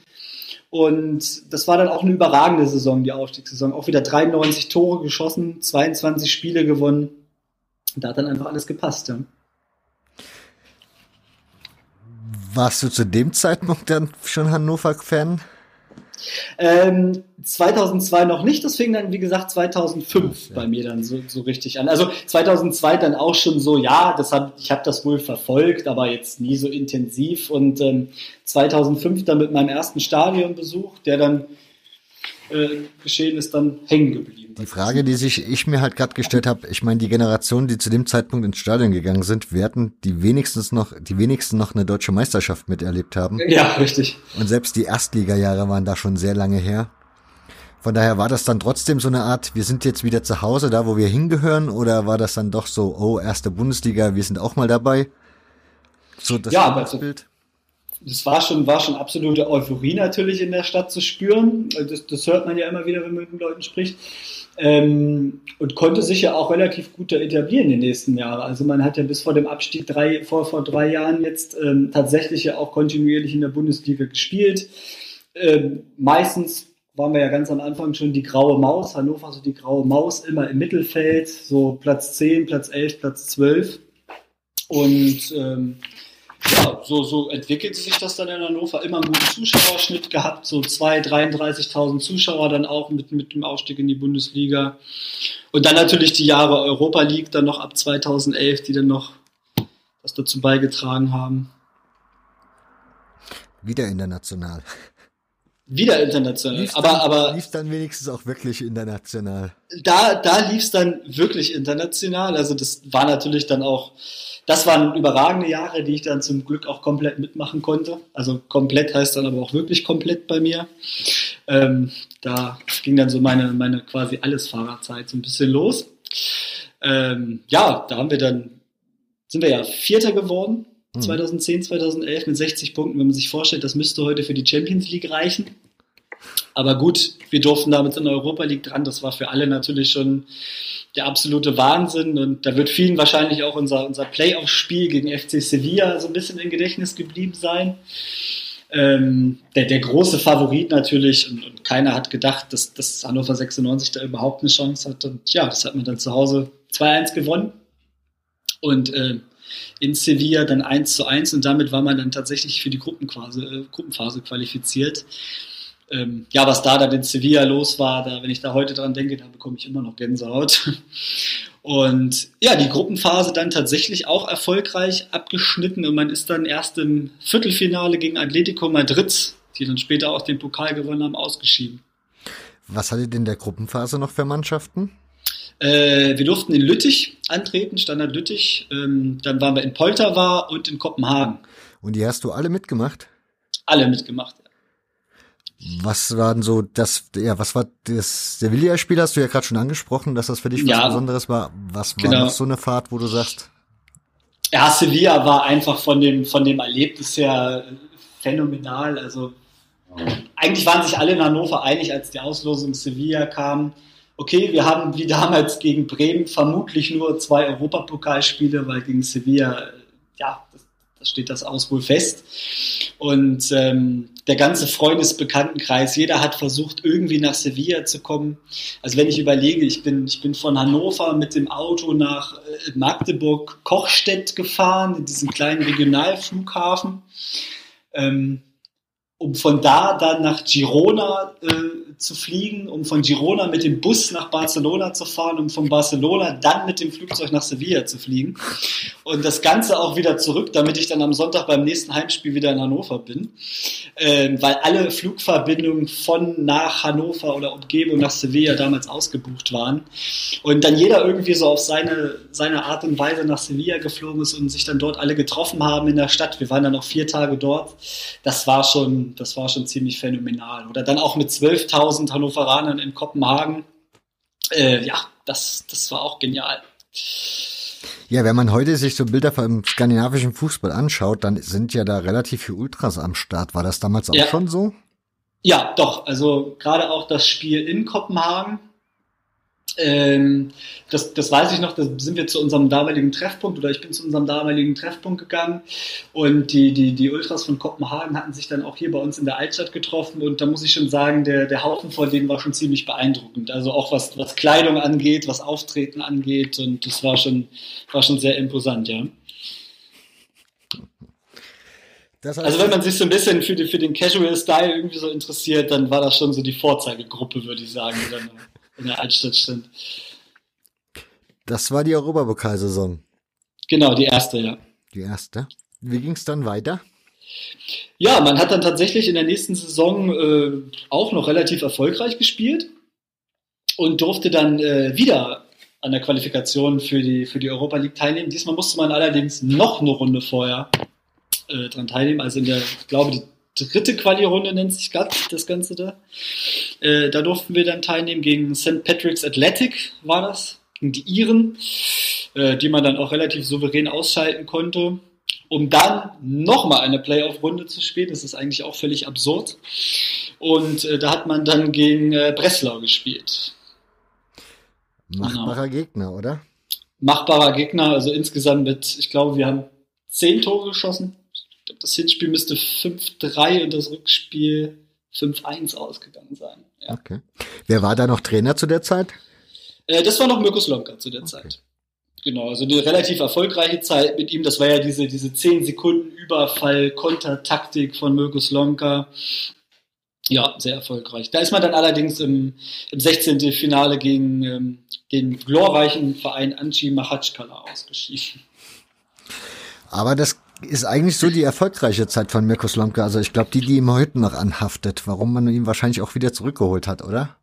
Und das war dann auch eine überragende Saison, die Aufstiegssaison, auch wieder 93 Tore geschossen, 22 Spiele gewonnen. Da hat dann einfach alles gepasst, ja. Warst du zu dem Zeitpunkt dann schon Hannover-Fan? 2002 noch nicht, das fing dann, wie gesagt, 2005 bei mir dann so richtig an. Also 2002 dann auch schon so, ja, ich habe das wohl verfolgt, aber jetzt nie so intensiv. Und 2005 dann mit meinem ersten Stadionbesuch, der dann geschehen ist, dann hängen geblieben. Die Frage, die ich mir halt gerade gestellt habe, ich meine, die Generation, die zu dem Zeitpunkt ins Stadion gegangen sind, werden die wenigsten noch eine deutsche Meisterschaft miterlebt haben. Ja, richtig. Und selbst die Erstligajahre waren da schon sehr lange her. Von daher war das dann trotzdem so eine Art, wir sind jetzt wieder zu Hause, da wo wir hingehören, oder war das dann doch so, oh, erste Bundesliga, wir sind auch mal dabei? So das Bild. Das war schon absolute Euphorie natürlich in der Stadt zu spüren. Das hört man ja immer wieder, wenn man mit den Leuten spricht. Und konnte sich ja auch relativ gut etablieren in den nächsten Jahren. Also man hat ja bis vor dem Abstieg vor 3 Jahren jetzt tatsächlich ja auch kontinuierlich in der Bundesliga gespielt. Meistens waren wir ja ganz am Anfang schon die graue Maus. Hannover so die graue Maus, immer im Mittelfeld. So Platz 10, Platz 11, Platz 12. Und... ja, so entwickelte sich das dann in Hannover, immer einen guten Zuschauerschnitt gehabt, so 2.000, 33.000 Zuschauer dann auch mit dem Aufstieg in die Bundesliga. Und dann natürlich die Jahre Europa League, dann noch ab 2011, die dann noch was dazu beigetragen haben. Wieder international. Wieder international. Aber lief dann wenigstens auch wirklich international. Da lief es dann wirklich international. Also das war natürlich dann auch, das waren überragende Jahre, die ich dann zum Glück auch komplett mitmachen konnte. Also komplett heißt dann aber auch wirklich komplett bei mir. Da ging dann so meine quasi Allesfahrerzeit so ein bisschen los. Da sind wir ja Vierter geworden. 2010, 2011 mit 60 Punkten, wenn man sich vorstellt, das müsste heute für die Champions League reichen. Aber gut, wir durften damit in der Europa League dran. Das war für alle natürlich schon der absolute Wahnsinn. Und da wird vielen wahrscheinlich auch unser Playoff-Spiel gegen FC Sevilla so ein bisschen im Gedächtnis geblieben sein. Der große Favorit natürlich. Und keiner hat gedacht, dass Hannover 96 da überhaupt eine Chance hat. Und ja, das hat man dann zu Hause 2-1 gewonnen. Und in Sevilla dann 1-1 und damit war man dann tatsächlich für die Gruppenphase qualifiziert. Was dann in Sevilla los war, wenn ich da heute dran denke, da bekomme ich immer noch Gänsehaut. Und ja, die Gruppenphase dann tatsächlich auch erfolgreich abgeschnitten und man ist dann erst im Viertelfinale gegen Atletico Madrid, die dann später auch den Pokal gewonnen haben, ausgeschieden. Was hatte denn der Gruppenphase noch für Mannschaften? Wir durften in Lüttich antreten, Standard Lüttich. Dann waren wir in Poltava und in Kopenhagen. Und die hast du alle mitgemacht? Alle mitgemacht, ja. Was war das Sevilla-Spiel, hast du ja gerade schon angesprochen, dass das für dich was Besonderes war. Was war noch so eine Fahrt, wo du sagst? Ja, Sevilla war einfach von dem Erlebnis her phänomenal. Also eigentlich waren sich alle in Hannover einig, als die Auslosung Sevilla kam. Okay, wir haben wie damals gegen Bremen vermutlich nur 2 Europapokalspiele, weil gegen Sevilla, da steht das aus wohl fest. Und der ganze Freundesbekanntenkreis, jeder hat versucht, irgendwie nach Sevilla zu kommen. Also wenn ich überlege, ich bin von Hannover mit dem Auto nach Magdeburg-Kochstedt gefahren, in diesem kleinen Regionalflughafen, um von da dann nach Girona zu fliegen, um von Girona mit dem Bus nach Barcelona zu fahren, um von Barcelona dann mit dem Flugzeug nach Sevilla zu fliegen und das Ganze auch wieder zurück, damit ich dann am Sonntag beim nächsten Heimspiel wieder in Hannover bin, weil alle Flugverbindungen von nach Hannover oder Umgebung nach Sevilla damals ausgebucht waren und dann jeder irgendwie so auf seine Art und Weise nach Sevilla geflogen ist und sich dann dort alle getroffen haben in der Stadt. Wir waren dann noch 4 Tage dort. Das war schon ziemlich phänomenal. Oder dann auch mit 12.000 Hannoveranern in Kopenhagen. Das war auch genial. Ja, wenn man heute sich so Bilder vom skandinavischen Fußball anschaut, dann sind ja da relativ viele Ultras am Start. War das damals auch schon so? Ja, doch. Also gerade auch das Spiel in Kopenhagen. Das weiß ich noch, da sind wir zu unserem damaligen Treffpunkt oder ich bin zu unserem damaligen Treffpunkt gegangen und die Ultras von Kopenhagen hatten sich dann auch hier bei uns in der Altstadt getroffen und da muss ich schon sagen, der Haufen von denen war schon ziemlich beeindruckend, also auch was Kleidung angeht, was Auftreten angeht und das war schon sehr imposant, ja. Das heißt, also wenn man sich so ein bisschen für den Casual-Style irgendwie so interessiert, dann war das schon so die Vorzeigegruppe, würde ich sagen, die dann in der Altstadt stand. Das war die Europapokalsaison. Genau, die erste, ja. Die erste. Wie ging es dann weiter? Ja, man hat dann tatsächlich in der nächsten Saison auch noch relativ erfolgreich gespielt und durfte dann wieder an der Qualifikation für die Europa League teilnehmen. Diesmal musste man allerdings noch eine Runde vorher dran teilnehmen, also in der, ich glaube, die dritte Quali-Runde nennt sich das Ganze da. Da durften wir dann teilnehmen gegen St. Patrick's Athletic, war das, gegen die Iren, die man dann auch relativ souverän ausschalten konnte, um dann nochmal eine Playoff-Runde zu spielen. Das ist eigentlich auch völlig absurd. Und da hat man dann gegen Breslau gespielt. Machbarer Gegner, oder? Machbarer Gegner, also insgesamt mit, ich glaube, wir haben 10 Tore geschossen. Das Hinspiel müsste 5-3 und das Rückspiel 5-1 ausgegangen sein. Ja. Okay. Wer war da noch Trainer zu der Zeit? Das war noch Mirko Slomka zu der Zeit. Genau, also eine relativ erfolgreiche Zeit mit ihm. Das war ja diese 10 Sekunden Überfall-Kontertaktik von Mirko Slomka. Ja, sehr erfolgreich. Da ist man dann allerdings im 16. Finale gegen den glorreichen Verein Anci Mahatschkala ausgeschieden. Aber das ist eigentlich so die erfolgreiche Zeit von Mirko Slomka. Also ich glaube, die ihm heute noch anhaftet, warum man ihn wahrscheinlich auch wieder zurückgeholt hat, oder?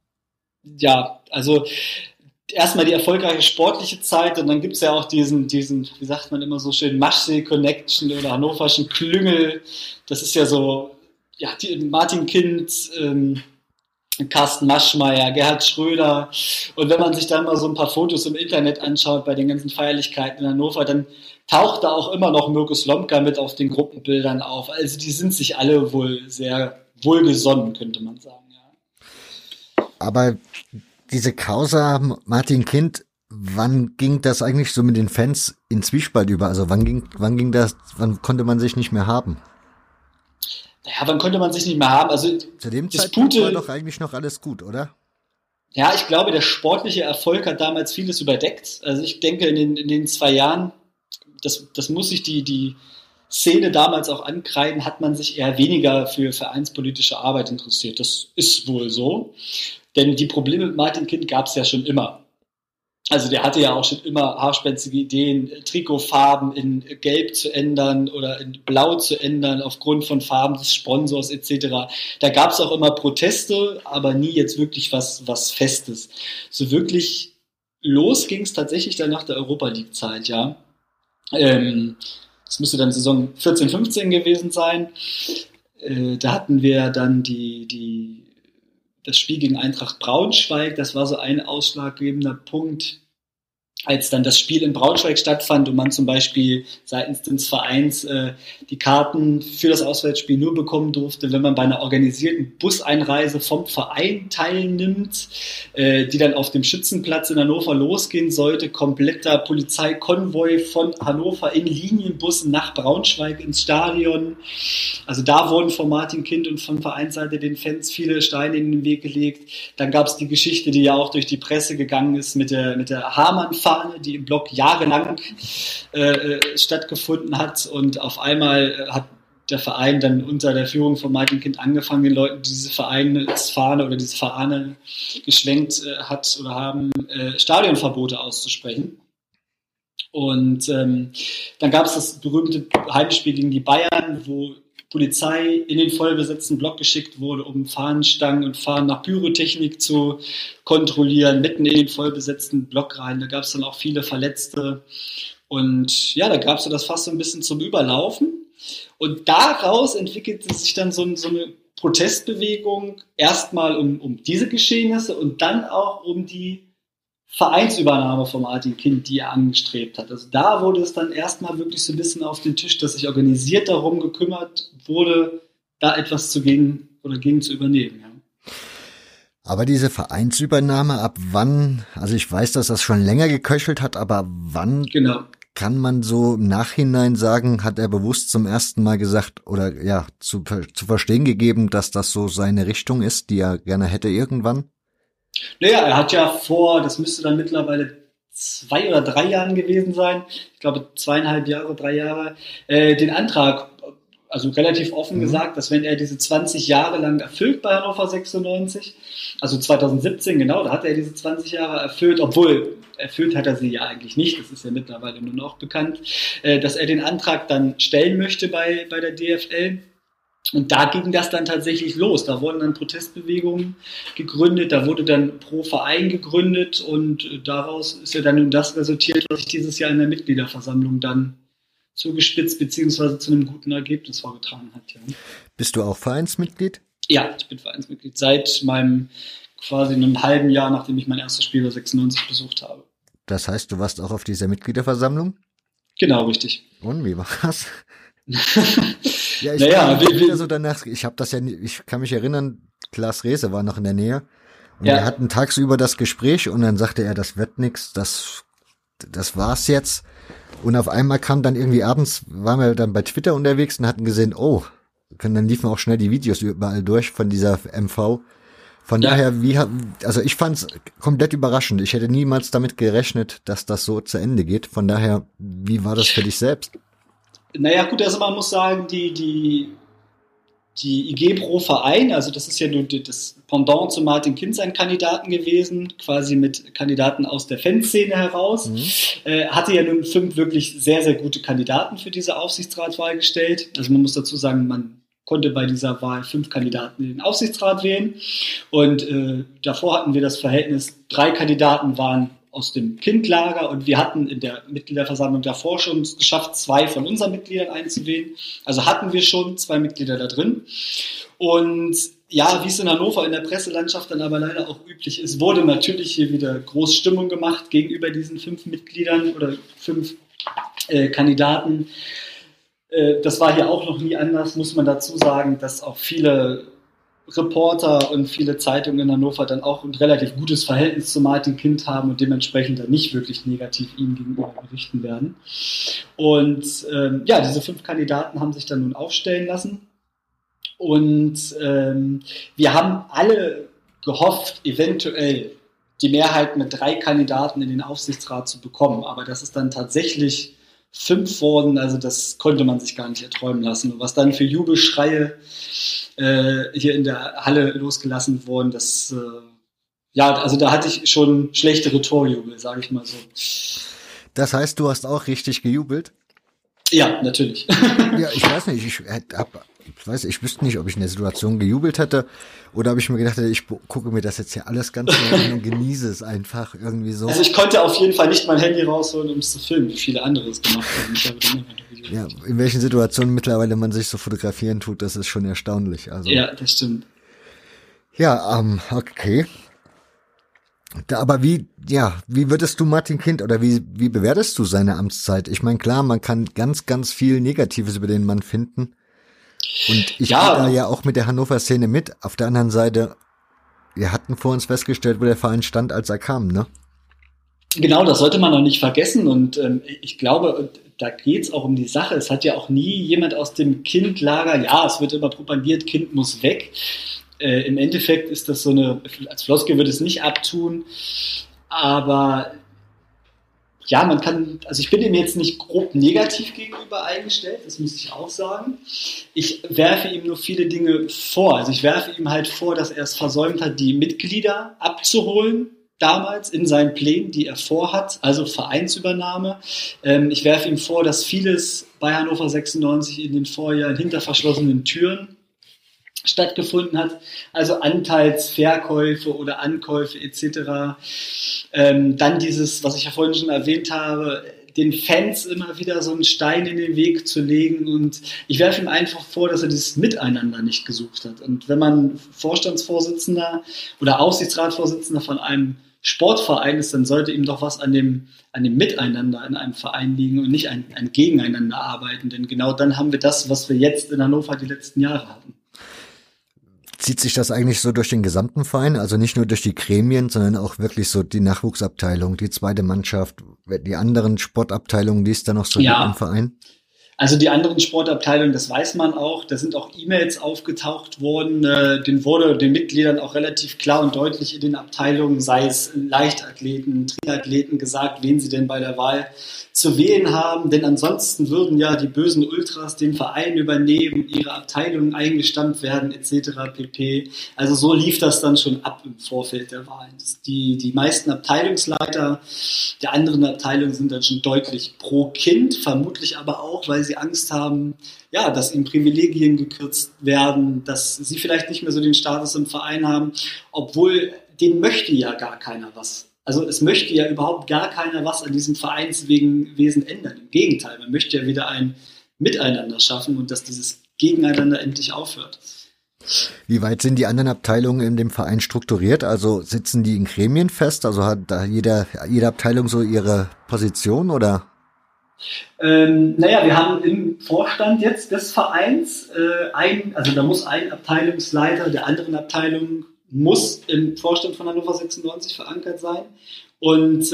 Ja, also erstmal die erfolgreiche sportliche Zeit und dann gibt's ja auch diesen, wie sagt man immer so schön, Maschsee-Connection oder hannoverschen Klüngel. Das ist ja so, ja, Martin Kind, Carsten Maschmeyer, Gerhard Schröder. Und wenn man sich dann mal so ein paar Fotos im Internet anschaut bei den ganzen Feierlichkeiten in Hannover, dann taucht da auch immer noch Mirko Slomka mit auf den Gruppenbildern auf. Also die sind sich alle wohl sehr wohlgesonnen, könnte man sagen. Ja. Aber diese Causa Martin Kind, wann ging das eigentlich so mit den Fans in Zwiespalt über? Also wann konnte man sich nicht mehr haben? Naja, wann konnte man sich nicht mehr haben? Also zu dem Zeitpunkt war doch eigentlich noch alles gut, oder? Ja, ich glaube, der sportliche Erfolg hat damals vieles überdeckt. Also ich denke, in den 2 Jahren, das muss sich die Szene damals auch ankreiden, hat man sich eher weniger für vereinspolitische Arbeit interessiert. Das ist wohl so. Denn die Probleme mit Martin Kind gab es ja schon immer. Also der hatte ja auch schon immer haarspänzige Ideen, Trikotfarben in Gelb zu ändern oder in Blau zu ändern aufgrund von Farben des Sponsors etc. Da gab es auch immer Proteste, aber nie jetzt wirklich was Festes. So wirklich los ging es tatsächlich dann nach der Europa League-Zeit, ja. Das müsste dann Saison 14-15 gewesen sein. Da hatten wir dann das Spiel gegen Eintracht Braunschweig, das war so ein ausschlaggebender Punkt, als dann das Spiel in Braunschweig stattfand und man zum Beispiel seitens des Vereins die Karten für das Auswärtsspiel nur bekommen durfte, wenn man bei einer organisierten Buseinreise vom Verein teilnimmt, die dann auf dem Schützenplatz in Hannover losgehen sollte. Kompletter Polizeikonvoi von Hannover in Linienbussen nach Braunschweig ins Stadion. Also da wurden von Martin Kind und von Vereinsseite den Fans viele Steine in den Weg gelegt. Dann gab es die Geschichte, die ja auch durch die Presse gegangen ist mit der Hamann-Fahne, die im Block jahrelang stattgefunden hat, und auf einmal hat der Verein dann unter der Führung von Martin Kind angefangen, den Leuten diese Fahne geschwenkt hat oder haben, Stadionverbote auszusprechen. Und dann gab es das berühmte Heimspiel gegen die Bayern, wo Polizei in den vollbesetzten Block geschickt wurde, um Fahnenstangen und Fahnen nach Pyrotechnik zu kontrollieren, mitten in den vollbesetzten Block rein. Da gab es dann auch viele Verletzte. Und ja, da gab es das fast so ein bisschen zum Überlaufen. Und daraus entwickelte sich dann so eine Protestbewegung, erstmal um diese Geschehnisse und dann auch um die Vereinsübernahme von Martin Kind, die er angestrebt hat. Also da wurde es dann erstmal wirklich so ein bisschen auf den Tisch, dass sich organisiert darum gekümmert wurde, da etwas gegen zu übernehmen. Ja. Aber diese Vereinsübernahme, ab wann, also ich weiß, dass das schon länger geköchelt hat, aber wann kann man so im Nachhinein sagen, hat er bewusst zum ersten Mal gesagt oder ja zu verstehen gegeben, dass das so seine Richtung ist, die er gerne hätte irgendwann? Naja, er hat ja vor, das müsste dann mittlerweile 2 oder 3 Jahren gewesen sein, ich glaube 2,5 Jahre, 3 Jahre, den Antrag, also relativ offen gesagt, dass wenn er diese 20 Jahre lang erfüllt bei Hannover 96, also 2017 genau, da hat er diese 20 Jahre erfüllt, obwohl erfüllt hat er sie ja eigentlich nicht, das ist ja mittlerweile nur noch bekannt, dass er den Antrag dann stellen möchte bei der DFL. Und da ging das dann tatsächlich los. Da wurden dann Protestbewegungen gegründet, da wurde dann pro Verein gegründet und daraus ist ja dann das resultiert, was sich dieses Jahr in der Mitgliederversammlung dann zugespitzt bzw. zu einem guten Ergebnis vorgetragen hat. Ja. Bist du auch Vereinsmitglied? Ja, ich bin Vereinsmitglied seit meinem quasi einem halben Jahr, nachdem ich mein erstes Spiel bei 96 besucht habe. Das heißt, du warst auch auf dieser Mitgliederversammlung? Genau, richtig. Und wie war's? Ja, ich habe das ja nicht, ich kann mich erinnern, Klaas Reese war noch in der Nähe und wir hatten tagsüber das Gespräch und dann sagte er, das wird nix, das war's jetzt, und auf einmal kam dann irgendwie abends, waren wir dann bei Twitter unterwegs und hatten gesehen, dann liefen auch schnell die Videos überall durch von dieser MV. Von daher, also ich fand's komplett überraschend. Ich hätte niemals damit gerechnet, dass das so zu Ende geht. Von daher, wie war das für dich selbst? Naja, gut, also man muss sagen, die die IG Pro Verein, also das ist ja nur das Pendant zu Martin Kind, sein Kandidaten gewesen, quasi mit Kandidaten aus der Fanszene heraus, hatte ja nun 5 wirklich sehr, sehr gute Kandidaten für diese Aufsichtsratwahl gestellt. Also man muss dazu sagen, man konnte bei dieser Wahl 5 Kandidaten in den Aufsichtsrat wählen und davor hatten wir das Verhältnis, 3 Kandidaten waren aus dem Kindlager und wir hatten in der Mitgliederversammlung davor schon geschafft, 2 von unseren Mitgliedern einzuwählen. Also hatten wir schon 2 Mitglieder da drin. Und ja, wie es in Hannover in der Presselandschaft dann aber leider auch üblich ist, wurde natürlich hier wieder groß Stimmung gemacht gegenüber diesen 5 Mitgliedern oder 5 Kandidaten. Das war hier auch noch nie anders, muss man dazu sagen, dass auch viele Reporter und viele Zeitungen in Hannover dann auch ein relativ gutes Verhältnis zu Martin Kind haben und dementsprechend dann nicht wirklich negativ ihm gegenüber berichten werden. Und ja, diese 5 Kandidaten haben sich dann nun aufstellen lassen und wir haben alle gehofft, eventuell die Mehrheit mit 3 Kandidaten in den Aufsichtsrat zu bekommen, aber das ist dann tatsächlich 5 wurden, also das konnte man sich gar nicht erträumen lassen. Und was dann für Jubelschreie hier in der Halle losgelassen wurden, das, ja, also da hatte ich schon schlechtere Torjubel, sage ich mal so. Das heißt, du hast auch richtig gejubelt? Ja, natürlich. Ja, ich weiß nicht, ich wüsste nicht, ob ich in der Situation gejubelt hätte oder ob ich mir gedacht hätte, ich gucke mir das jetzt hier alles ganz genau an und genieße es einfach irgendwie so. Also ich konnte auf jeden Fall nicht mein Handy rausholen, um es zu filmen, wie viele andere es gemacht haben. Ich habe ja, in welchen Situationen mittlerweile man sich so fotografieren tut, das ist schon erstaunlich. Also, ja, das stimmt. Ja, okay. Aber wie würdest du Martin Kind oder wie bewertest du seine Amtszeit? Ich meine, klar, man kann ganz, ganz viel Negatives über den Mann finden. Und ich gehe da ja auch mit der Hannover-Szene mit. Auf der anderen Seite, wir hatten vor uns festgestellt, wo der Verein stand, als er kam, ne? Genau, das sollte man noch nicht vergessen. Und ich glaube, da geht's auch um die Sache. Es hat ja auch nie jemand aus dem Kindlager, ja, es wird immer propagiert, Kind muss weg. Im Endeffekt ist das so eine, als Floskel würde es nicht abtun, aber ja, man kann, also ich bin ihm jetzt nicht grob negativ gegenüber eingestellt, das muss ich auch sagen. Ich werfe ihm nur viele Dinge vor. Also ich werfe ihm halt vor, dass er es versäumt hat, die Mitglieder abzuholen, damals in seinen Plänen, die er vorhat, also Vereinsübernahme. Ich werfe ihm vor, dass vieles bei Hannover 96 in den Vorjahren hinter verschlossenen Türen stattgefunden hat, also Anteilsverkäufe oder Ankäufe etc. Dann dieses, was ich ja vorhin schon erwähnt habe, den Fans immer wieder so einen Stein in den Weg zu legen und ich werfe ihm einfach vor, dass er dieses Miteinander nicht gesucht hat. Und wenn man Vorstandsvorsitzender oder Aufsichtsratsvorsitzender von einem Sportverein ist, dann sollte ihm doch was an dem Miteinander in einem Verein liegen und nicht ein Gegeneinander arbeiten, denn genau dann haben wir das, was wir jetzt in Hannover die letzten Jahre hatten. Zieht sich das eigentlich so durch den gesamten Verein, also nicht nur durch die Gremien, sondern auch wirklich so die Nachwuchsabteilung, die zweite Mannschaft, die anderen Sportabteilungen, die es da noch so gibt im Verein? Also die anderen Sportabteilungen, das weiß man auch, da sind auch E-Mails aufgetaucht worden, denen wurde den Mitgliedern auch relativ klar und deutlich in den Abteilungen, sei es Leichtathleten, Triathleten gesagt, wen sie denn bei der Wahl zu wählen haben, denn ansonsten würden ja die bösen Ultras den Verein übernehmen, ihre Abteilungen eingestampft werden etc. pp. Also so lief das dann schon ab im Vorfeld der Wahl. Die meisten Abteilungsleiter der anderen Abteilungen sind dann schon deutlich pro Kind, vermutlich aber auch, weil sie Angst haben, ja, dass ihnen Privilegien gekürzt werden, dass sie vielleicht nicht mehr so den Status im Verein haben, obwohl dem möchte ja gar keiner was. Also es möchte ja überhaupt gar keiner was an diesem Vereinswesen ändern. Im Gegenteil, man möchte ja wieder ein Miteinander schaffen und dass dieses Gegeneinander endlich aufhört. Wie weit sind die anderen Abteilungen in dem Verein strukturiert? Also sitzen die in Gremien fest? Also hat da jede Abteilung so ihre Position oder? Naja, wir haben im Vorstand jetzt des Vereins da muss ein Abteilungsleiter der anderen Abteilung muss im Vorstand von Hannover 96 verankert sein. Und es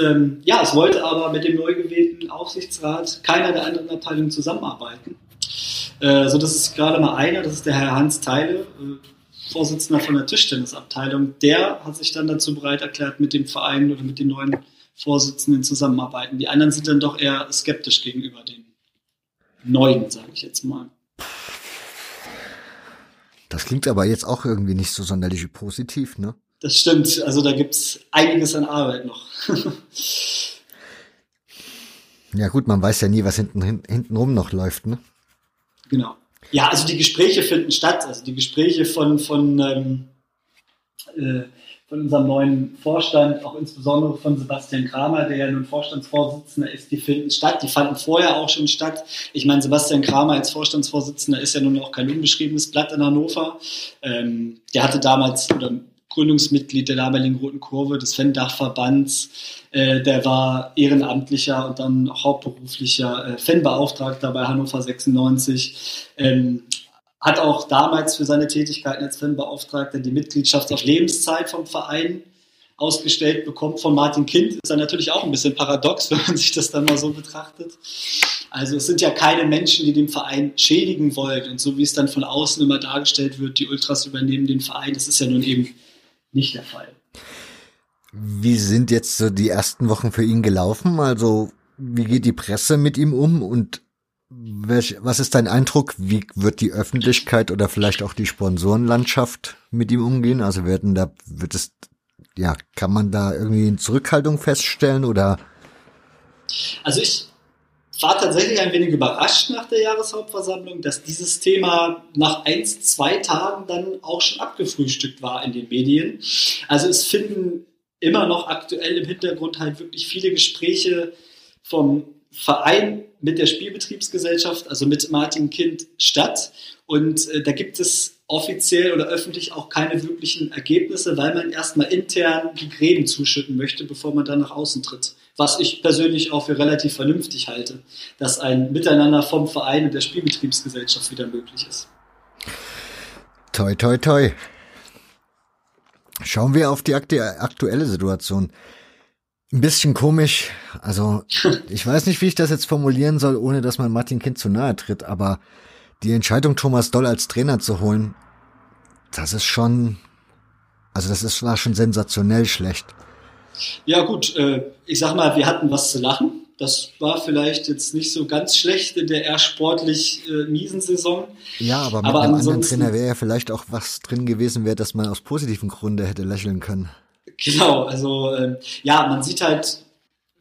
wollte aber mit dem neu gewählten Aufsichtsrat keiner der anderen Abteilungen zusammenarbeiten. So, das ist gerade mal einer, das ist der Herr Hans Theile, Vorsitzender von der Tischtennisabteilung. Der hat sich dann dazu bereit erklärt, mit dem Verein oder mit den neuen Vorsitzenden zusammenarbeiten. Die anderen sind dann doch eher skeptisch gegenüber den Neuen, sage ich jetzt mal. Das klingt aber jetzt auch irgendwie nicht so sonderlich positiv, ne? Das stimmt, also da gibt's einiges an Arbeit noch. Ja gut, man weiß ja nie, was hintenrum noch läuft, ne? Genau. Ja, also die Gespräche finden statt, also die Gespräche von unserem neuen Vorstand, auch insbesondere von Sebastian Kramer, der ja nun Vorstandsvorsitzender ist, die finden statt, die fanden vorher auch schon statt. Ich meine, Sebastian Kramer als Vorstandsvorsitzender ist ja nun auch kein unbeschriebenes Blatt in Hannover. Der hatte damals, oder Gründungsmitglied der damaligen Roten Kurve, des Fan-Dachverbands, der war ehrenamtlicher und dann hauptberuflicher Fanbeauftragter bei Hannover 96, hat auch damals für seine Tätigkeiten als Fanbeauftragter die Mitgliedschaft auf Lebenszeit vom Verein ausgestellt bekommen von Martin Kind. Ist dann natürlich auch ein bisschen paradox, wenn man sich das dann mal so betrachtet. Also es sind ja keine Menschen, die den Verein schädigen wollen. Und so wie es dann von außen immer dargestellt wird, die Ultras übernehmen den Verein, das ist ja nun eben nicht der Fall. Wie sind jetzt so die ersten Wochen für ihn gelaufen? Also wie geht die Presse mit ihm um und was ist dein Eindruck? Wie wird die Öffentlichkeit oder vielleicht auch die Sponsorenlandschaft mit ihm umgehen? Also kann man da irgendwie eine Zurückhaltung feststellen oder? Also ich war tatsächlich ein wenig überrascht nach der Jahreshauptversammlung, dass dieses Thema nach 1-2 Tagen dann auch schon abgefrühstückt war in den Medien. Also es finden immer noch aktuell im Hintergrund halt wirklich viele Gespräche vom Verein mit der Spielbetriebsgesellschaft, also mit Martin Kind statt. Und da gibt es offiziell oder öffentlich auch keine wirklichen Ergebnisse, weil man erstmal intern die Gräben zuschütten möchte, bevor man dann nach außen tritt. Was ich persönlich auch für relativ vernünftig halte, dass ein Miteinander vom Verein und der Spielbetriebsgesellschaft wieder möglich ist. Toi, toi, toi. Schauen wir auf die aktuelle Situation. Ein bisschen komisch, also ich weiß nicht, wie ich das jetzt formulieren soll, ohne dass man Martin Kind zu nahe tritt, aber die Entscheidung, Thomas Doll als Trainer zu holen, war schon sensationell schlecht. Ja gut, ich sag mal, wir hatten was zu lachen. Das war vielleicht jetzt nicht so ganz schlecht in der eher sportlich miesen Saison. Ja, aber mit einem anderen Trainer wäre ja vielleicht auch was drin gewesen, dass man aus positiven Gründen hätte lächeln können. Genau, also man sieht halt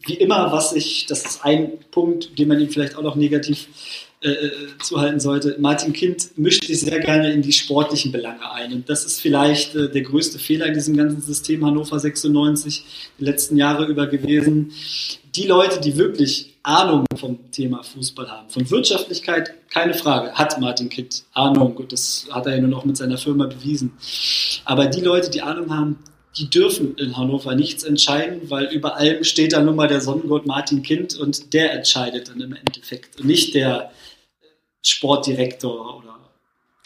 wie immer, das ist ein Punkt, den man ihm vielleicht auch noch negativ zuhalten sollte. Martin Kind mischt sich sehr gerne in die sportlichen Belange ein. Und das ist vielleicht der größte Fehler in diesem ganzen System Hannover 96 die letzten Jahre über gewesen. Die Leute, die wirklich Ahnung vom Thema Fußball haben, von Wirtschaftlichkeit, keine Frage, hat Martin Kind Ahnung. Und das hat er ja nun auch mit seiner Firma bewiesen. Aber die Leute, die Ahnung haben, die dürfen in Hannover nichts entscheiden, weil über allem steht dann nun mal der Sonnengott Martin Kind und der entscheidet dann im Endeffekt und nicht der Sportdirektor oder.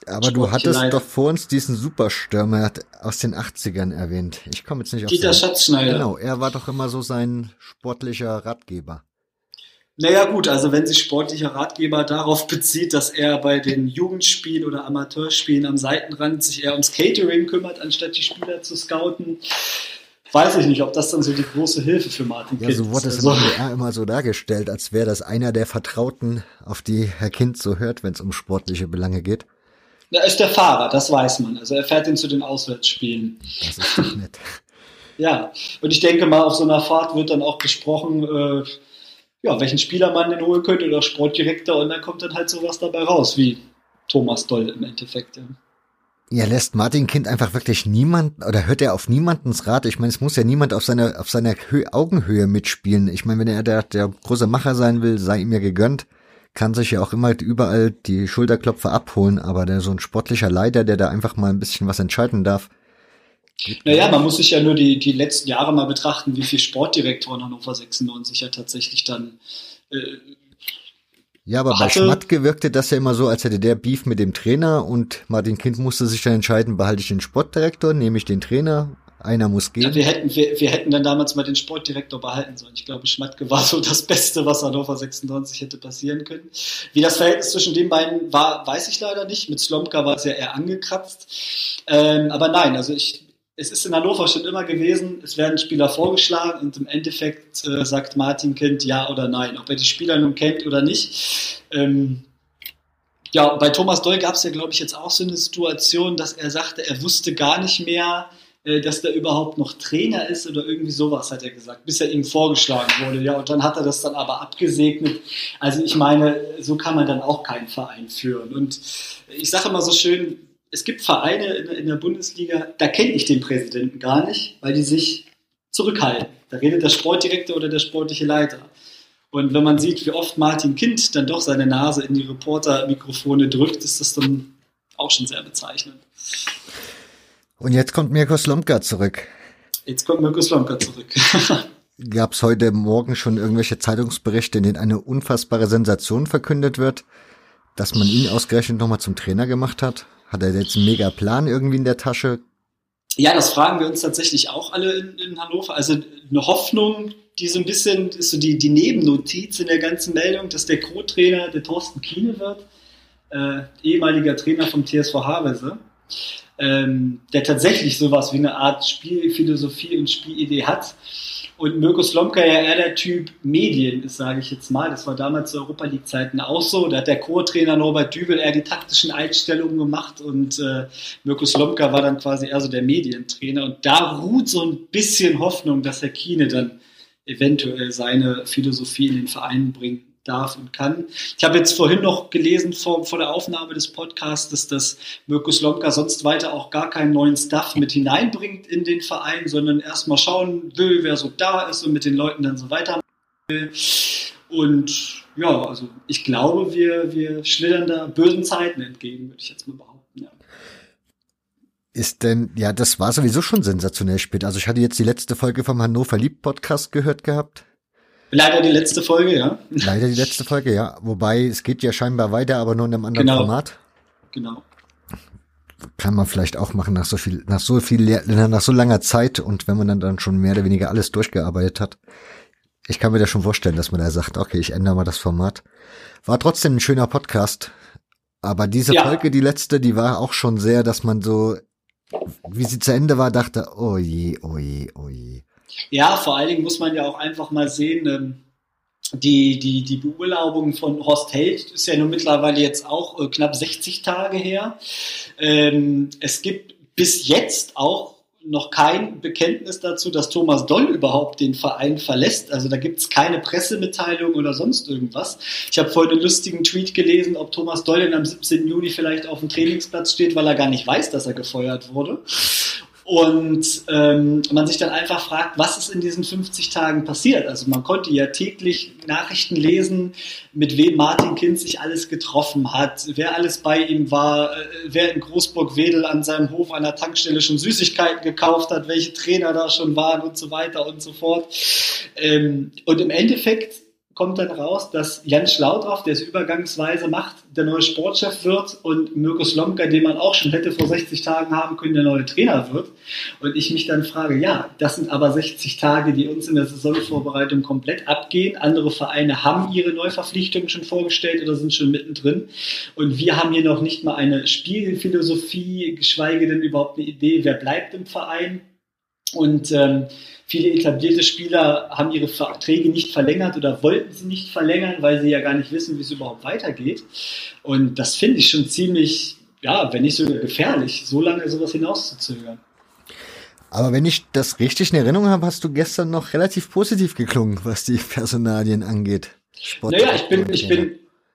Aber du hattest doch vor uns diesen Superstürmer aus den 80ern erwähnt. Ich komme jetzt nicht auf Dieter Schatzschneider. Genau, er war doch immer so sein sportlicher Ratgeber. Naja gut, also wenn sich sportlicher Ratgeber darauf bezieht, dass er bei den Jugendspielen oder Amateurspielen am Seitenrand sich eher ums Catering kümmert, anstatt die Spieler zu scouten, weiß ich nicht, ob das dann so die große Hilfe für Martin Kind ist. Ja, so wurde es in der DDR immer so dargestellt, als wäre das einer der Vertrauten, auf die Herr Kind so hört, wenn es um sportliche Belange geht. Er ist der Fahrer, das weiß man. Also er fährt ihn zu den Auswärtsspielen. Das ist doch nett. Ja, und ich denke mal, auf so einer Fahrt wird dann auch besprochen, welchen Spieler man denn holen könnte oder Sportdirektor und dann kommt dann halt sowas dabei raus, wie Thomas Doll im Endeffekt. Ja. Ja, lässt Martin Kind einfach wirklich niemanden oder hört er auf niemandens Rat? Ich meine, es muss ja niemand auf seiner Augenhöhe mitspielen. Ich meine, wenn er der große Macher sein will, sei ihm ja gegönnt, kann sich ja auch immer überall die Schulterklopfer abholen, aber der so ein sportlicher Leiter, der da einfach mal ein bisschen was entscheiden darf. Naja, man muss sich ja nur die letzten Jahre mal betrachten, wie viele Sportdirektoren Hannover 96 ja tatsächlich dann bei Schmatke wirkte das ja immer so, als hätte der Beef mit dem Trainer und Martin Kind musste sich dann entscheiden, behalte ich den Sportdirektor, nehme ich den Trainer, einer muss gehen. Ja, wir hätten dann damals mal den Sportdirektor behalten sollen. Ich glaube, Schmatke war so das Beste, was Hannover 96 hätte passieren können. Wie das Verhältnis zwischen den beiden war, weiß ich leider nicht. Mit Slomka war es ja eher angekratzt. Aber nein, also es ist in Hannover schon immer gewesen, es werden Spieler vorgeschlagen und im Endeffekt sagt Martin Kind ja oder nein, ob er die Spieler nun kennt oder nicht. Ja, bei Thomas Doll gab es ja, glaube ich, jetzt auch so eine Situation, dass er sagte, er wusste gar nicht mehr, dass da überhaupt noch Trainer ist oder irgendwie sowas, hat er gesagt, bis er ihm vorgeschlagen wurde. Ja, und dann hat er das dann aber abgesegnet. Also ich meine, so kann man dann auch keinen Verein führen. Und ich sage immer so schön, es gibt Vereine in der Bundesliga, da kenne ich den Präsidenten gar nicht, weil die sich zurückhalten. Da redet der Sportdirektor oder der sportliche Leiter. Und wenn man sieht, wie oft Martin Kind dann doch seine Nase in die Reporter-Mikrofone drückt, ist das dann auch schon sehr bezeichnend. Und jetzt kommt Mirko Slomka zurück. Gab es heute Morgen schon irgendwelche Zeitungsberichte, in denen eine unfassbare Sensation verkündet wird, dass man ihn ausgerechnet nochmal zum Trainer gemacht hat? Hat er jetzt einen mega Plan irgendwie in der Tasche? Ja, das fragen wir uns tatsächlich auch alle in Hannover. Also eine Hoffnung, die so ein bisschen, ist so die Nebennotiz in der ganzen Meldung, dass der Co-Trainer der Thorsten Kiene wird, ehemaliger Trainer vom TSV Havelse. Der tatsächlich sowas wie eine Art Spielphilosophie und Spielidee hat. Und Mirko Slomka ja eher der Typ Medien ist, sage ich jetzt mal. Das war damals zu Europa-League-Zeiten auch so. Da hat der Co-Trainer Norbert Düvel eher die taktischen Einstellungen gemacht und Mirko Slomka war dann quasi eher so der Medientrainer. Und da ruht so ein bisschen Hoffnung, dass Herr Kiene dann eventuell seine Philosophie in den Verein bringt. Darf und kann. Ich habe jetzt vorhin noch gelesen vor der Aufnahme des Podcasts, dass Mirko Slomka sonst weiter auch gar keinen neuen Staff mit hineinbringt in den Verein, sondern erstmal schauen will, wer so da ist und mit den Leuten dann so weitermachen will. Und ja, also ich glaube, wir schlittern da bösen Zeiten entgegen, würde ich jetzt mal behaupten. Ja. Das war sowieso schon sensationell spät. Also ich hatte jetzt die letzte Folge vom Hannover Lieb Podcast gehört gehabt. Leider die letzte Folge, ja. Wobei, es geht ja scheinbar weiter, aber nur in einem anderen Format. Genau. Kann man vielleicht auch machen nach so langer Zeit und wenn man dann schon mehr oder weniger alles durchgearbeitet hat. Ich kann mir das schon vorstellen, dass man da sagt, okay, ich ändere mal das Format. War trotzdem ein schöner Podcast. Aber diese Folge, die letzte, die war auch schon sehr, dass man so, wie sie zu Ende war, dachte, oh je, oh je, oh je. Ja, vor allen Dingen muss man ja auch einfach mal sehen, die Beurlaubung von Horst Held ist ja nun mittlerweile jetzt auch knapp 60 Tage her. Es gibt bis jetzt auch noch kein Bekenntnis dazu, dass Thomas Doll überhaupt den Verein verlässt. Also da gibt es keine Pressemitteilung oder sonst irgendwas. Ich habe vorhin einen lustigen Tweet gelesen, ob Thomas Doll denn am 17. Juni vielleicht auf dem Trainingsplatz steht, weil er gar nicht weiß, dass er gefeuert wurde. Und man sich dann einfach fragt, was ist in diesen 50 Tagen passiert? Also man konnte ja täglich Nachrichten lesen, mit wem Martin Kind sich alles getroffen hat, wer alles bei ihm war, wer in Großburg-Wedel an seinem Hof an der Tankstelle schon Süßigkeiten gekauft hat, welche Trainer da schon waren und so weiter und so fort. Und im Endeffekt kommt dann raus, dass Jan Schlaudraff, der es übergangsweise macht, der neue Sportchef wird und Mirko Slomka, den man auch schon hätte vor 60 Tagen haben können, der neue Trainer wird. Und ich mich dann frage, ja, das sind aber 60 Tage, die uns in der Saisonvorbereitung komplett abgehen. Andere Vereine haben ihre Neuverpflichtungen schon vorgestellt oder sind schon mittendrin. Und wir haben hier noch nicht mal eine Spielphilosophie, geschweige denn überhaupt eine Idee, wer bleibt im Verein. Und viele etablierte Spieler haben ihre Verträge nicht verlängert oder wollten sie nicht verlängern, weil sie ja gar nicht wissen, wie es überhaupt weitergeht. Und das finde ich schon ziemlich, ja, wenn nicht sogar gefährlich, so lange sowas hinauszuzögern. Aber wenn ich das richtig in Erinnerung habe, hast du gestern noch relativ positiv geklungen, was die Personalien angeht.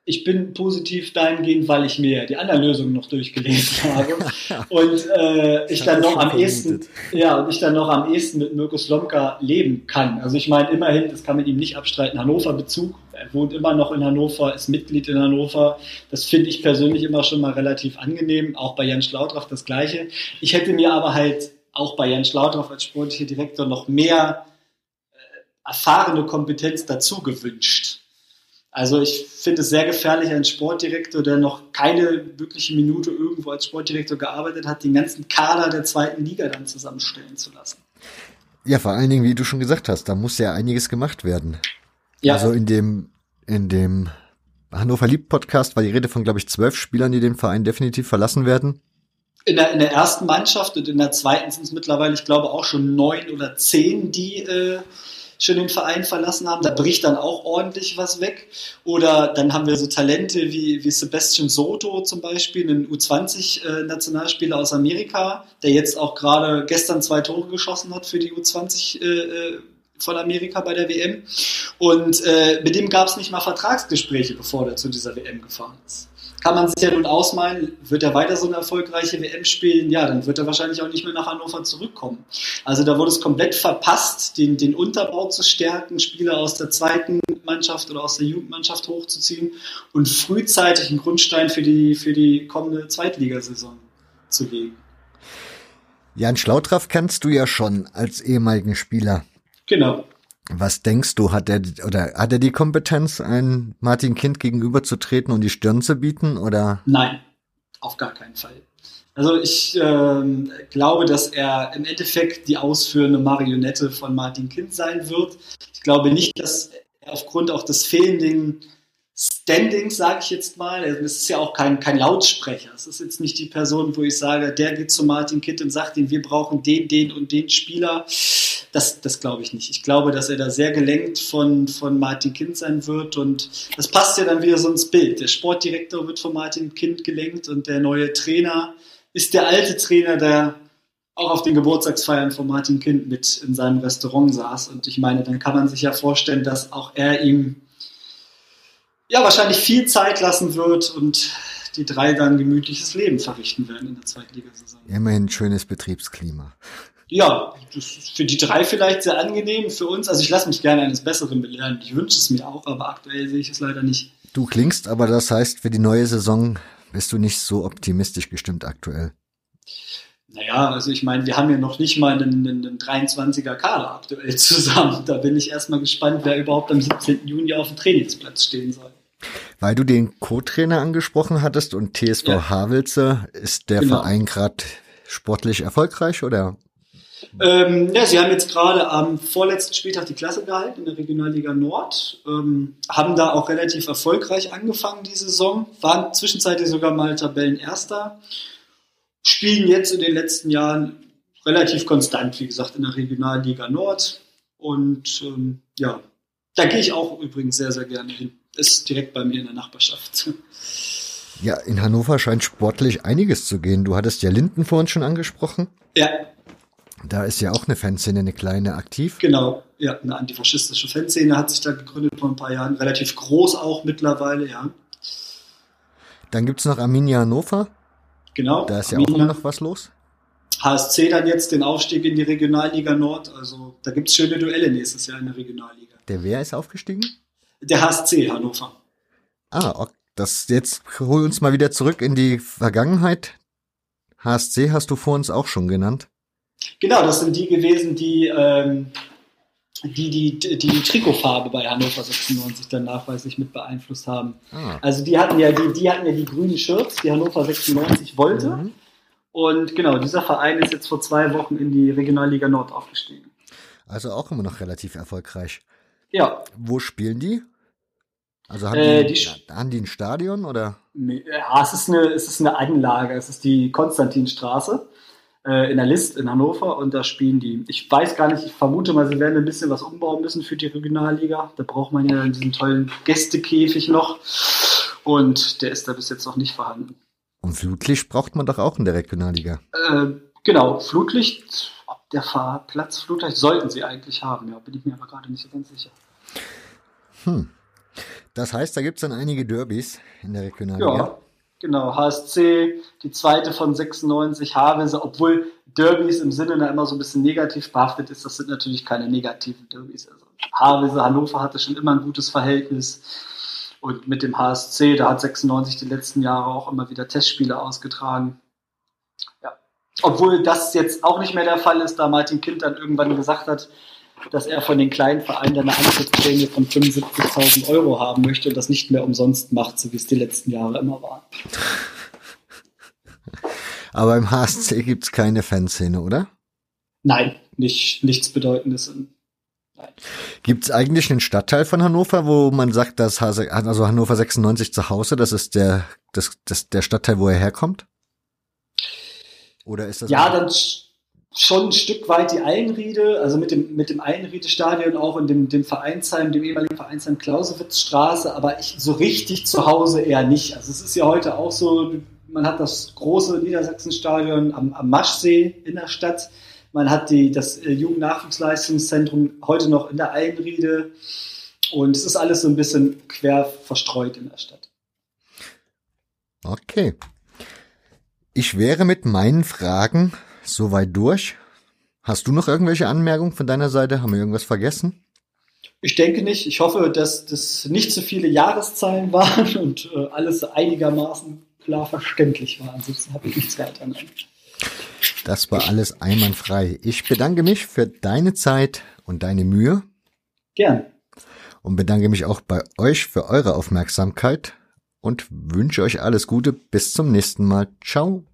Ich bin positiv dahingehend, weil ich mir die anderen Lösungen noch durchgelesen habe und ich dann noch am ehesten mit Mirko Slomka leben kann. Also ich meine, immerhin, das kann man ihm nicht abstreiten, Hannover-Bezug, er wohnt immer noch in Hannover, ist Mitglied in Hannover. Das finde ich persönlich immer schon mal relativ angenehm, auch bei Jan Schlaudraff das Gleiche. Ich hätte mir aber halt auch bei Jan Schlaudraff als sportlicher Direktor noch mehr erfahrene Kompetenz dazu gewünscht. Also ich finde es sehr gefährlich, einen Sportdirektor, der noch keine wirkliche Minute irgendwo als Sportdirektor gearbeitet hat, den ganzen Kader der zweiten Liga dann zusammenstellen zu lassen. Ja, vor allen Dingen, wie du schon gesagt hast, da muss ja einiges gemacht werden. Ja. Also in dem Hannover Lieb-Podcast war die Rede von, glaube ich, 12 Spielern, die den Verein definitiv verlassen werden. In der ersten Mannschaft und in der zweiten sind es mittlerweile, ich glaube, auch schon 9 oder 10, die schon den Verein verlassen haben. Da bricht dann auch ordentlich was weg. Oder dann haben wir so Talente wie Sebastian Soto zum Beispiel, ein U20-Nationalspieler aus Amerika, der jetzt auch gerade gestern 2 Tore geschossen hat für die U20 von Amerika bei der WM. Und mit dem gab es nicht mal Vertragsgespräche, bevor er zu dieser WM gefahren ist. Kann man sich ja nun ausmalen, wird er weiter so eine erfolgreiche WM spielen, ja, dann wird er wahrscheinlich auch nicht mehr nach Hannover zurückkommen. Also da wurde es komplett verpasst, den Unterbau zu stärken, Spieler aus der zweiten Mannschaft oder aus der Jugendmannschaft hochzuziehen und frühzeitig einen Grundstein für die kommende Zweitligasaison zu legen. Jan Schlaudraff kannst du ja schon als ehemaligen Spieler. Genau. Was denkst du, hat er die Kompetenz, einem Martin Kind gegenüberzutreten und die Stirn zu bieten, oder? Nein, auf gar keinen Fall. Also ich glaube, dass er im Endeffekt die ausführende Marionette von Martin Kind sein wird. Ich glaube nicht, dass er aufgrund auch des fehlenden Standings, sage ich jetzt mal, es ist ja auch kein Lautsprecher, es ist jetzt nicht die Person, wo ich sage, der geht zu Martin Kind und sagt ihm, wir brauchen den und den Spieler, das glaube ich nicht. Ich glaube, dass er da sehr gelenkt von Martin Kind sein wird und das passt ja dann wieder so ins Bild. Der Sportdirektor wird von Martin Kind gelenkt und der neue Trainer ist der alte Trainer, der auch auf den Geburtstagsfeiern von Martin Kind mit in seinem Restaurant saß, und ich meine, dann kann man sich ja vorstellen, dass auch er ihm ja wahrscheinlich viel Zeit lassen wird und die drei dann gemütliches Leben verrichten werden in der Zweitligasaison. Immerhin schönes Betriebsklima. Ja, das ist für die drei vielleicht sehr angenehm, für uns. Also ich lasse mich gerne eines Besseren belehren. Ich wünsche es mir auch, aber aktuell sehe ich es leider nicht. Du klingst, aber das heißt, für die neue Saison bist du nicht so optimistisch gestimmt aktuell. Naja, also ich meine, wir haben ja noch nicht mal einen 23er-Kader aktuell zusammen. Da bin ich erstmal gespannt, wer überhaupt am 17. Juni auf dem Trainingsplatz stehen soll. Weil du den Co-Trainer angesprochen hattest und TSV Havelse, ist der Verein gerade sportlich erfolgreich, oder? Sie haben jetzt gerade am vorletzten Spieltag die Klasse gehalten in der Regionalliga Nord, haben da auch relativ erfolgreich angefangen die Saison, waren zwischenzeitlich sogar mal Tabellenerster, spielen jetzt in den letzten Jahren relativ konstant, wie gesagt, in der Regionalliga Nord und da gehe ich auch übrigens sehr, sehr gerne hin. Ist direkt bei mir in der Nachbarschaft. Ja, in Hannover scheint sportlich einiges zu gehen. Du hattest ja Linden vorhin schon angesprochen. Ja. Da ist ja auch eine Fanszene, eine kleine, aktiv. Genau, ja, eine antifaschistische Fanszene hat sich da gegründet vor ein paar Jahren. Relativ groß auch mittlerweile, ja. Dann gibt es noch Arminia Hannover. Genau. Da ist Arminia. Ja auch noch was los. HSC dann jetzt den Aufstieg in die Regionalliga Nord. Also da gibt es schöne Duelle nächstes Jahr in der Regionalliga. Der wer ist aufgestiegen? Der HSC Hannover. Ah, das jetzt hol uns mal wieder zurück in die Vergangenheit. HSC hast du vor uns auch schon genannt. Genau, das sind die gewesen, die Trikotfarbe bei Hannover 96 dann nachweislich mit beeinflusst haben. Ah. Also die hatten ja die grünen Shirts, die Hannover 96 wollte. Mhm. Und genau, dieser Verein ist jetzt vor 2 Wochen in die Regionalliga Nord aufgestiegen. Also auch immer noch relativ erfolgreich. Ja. Wo spielen die? Also haben die ein Stadion, oder? Nee, ja, es ist eine Anlage. Es ist die Konstantinstraße in der List in Hannover und da spielen die. Ich weiß gar nicht, ich vermute mal, sie werden ein bisschen was umbauen müssen für die Regionalliga. Da braucht man ja diesen tollen Gästekäfig noch und der ist da bis jetzt noch nicht vorhanden. Und Flutlicht braucht man doch auch in der Regionalliga. Genau, Flutlicht... Der Fahrplatzflutlicht sollten sie eigentlich haben, ja, bin ich mir aber gerade nicht so ganz sicher. Das heißt, da gibt es dann einige Derbys in der Regionalliga. Ja, genau, HSC, die zweite von 96, Havelse, obwohl Derbys im Sinne da immer so ein bisschen negativ behaftet ist, das sind natürlich keine negativen Derbys. Also Havelse, Hannover hatte schon immer ein gutes Verhältnis und mit dem HSC, da hat 96 die letzten Jahre auch immer wieder Testspiele ausgetragen. Obwohl das jetzt auch nicht mehr der Fall ist, da Martin Kind dann irgendwann gesagt hat, dass er von den kleinen Vereinen eine Antrittsprämie von 75.000 Euro haben möchte und das nicht mehr umsonst macht, so wie es die letzten Jahre immer war. Aber im HSC gibt es keine Fanszene, oder? Nein, nichts Bedeutendes. Gibt es eigentlich einen Stadtteil von Hannover, wo man sagt, dass also Hannover 96 zu Hause, das ist der Stadtteil, wo er herkommt? Oder ist das ja, dann schon ein Stück weit die Einriede, also mit dem Einriede-Stadion auch und dem Vereinsheim, dem ehemaligen Vereinsheim Clausewitzstraße, aber ich so richtig zu Hause eher nicht. Also es ist ja heute auch so, man hat das große Niedersachsenstadion am Maschsee in der Stadt, man hat das Jugendnachwuchsleistungszentrum heute noch in der Einriede und es ist alles so ein bisschen quer verstreut in der Stadt. Okay. Ich wäre mit meinen Fragen soweit durch. Hast du noch irgendwelche Anmerkungen von deiner Seite? Haben wir irgendwas vergessen? Ich denke nicht. Ich hoffe, dass das nicht so viele Jahreszahlen waren und alles einigermaßen klar verständlich war. Ansonsten habe ich nichts weiter. Das war alles einwandfrei. Ich bedanke mich für deine Zeit und deine Mühe. Gern. Und bedanke mich auch bei euch für eure Aufmerksamkeit und wünsche euch alles Gute. Bis zum nächsten Mal. Ciao.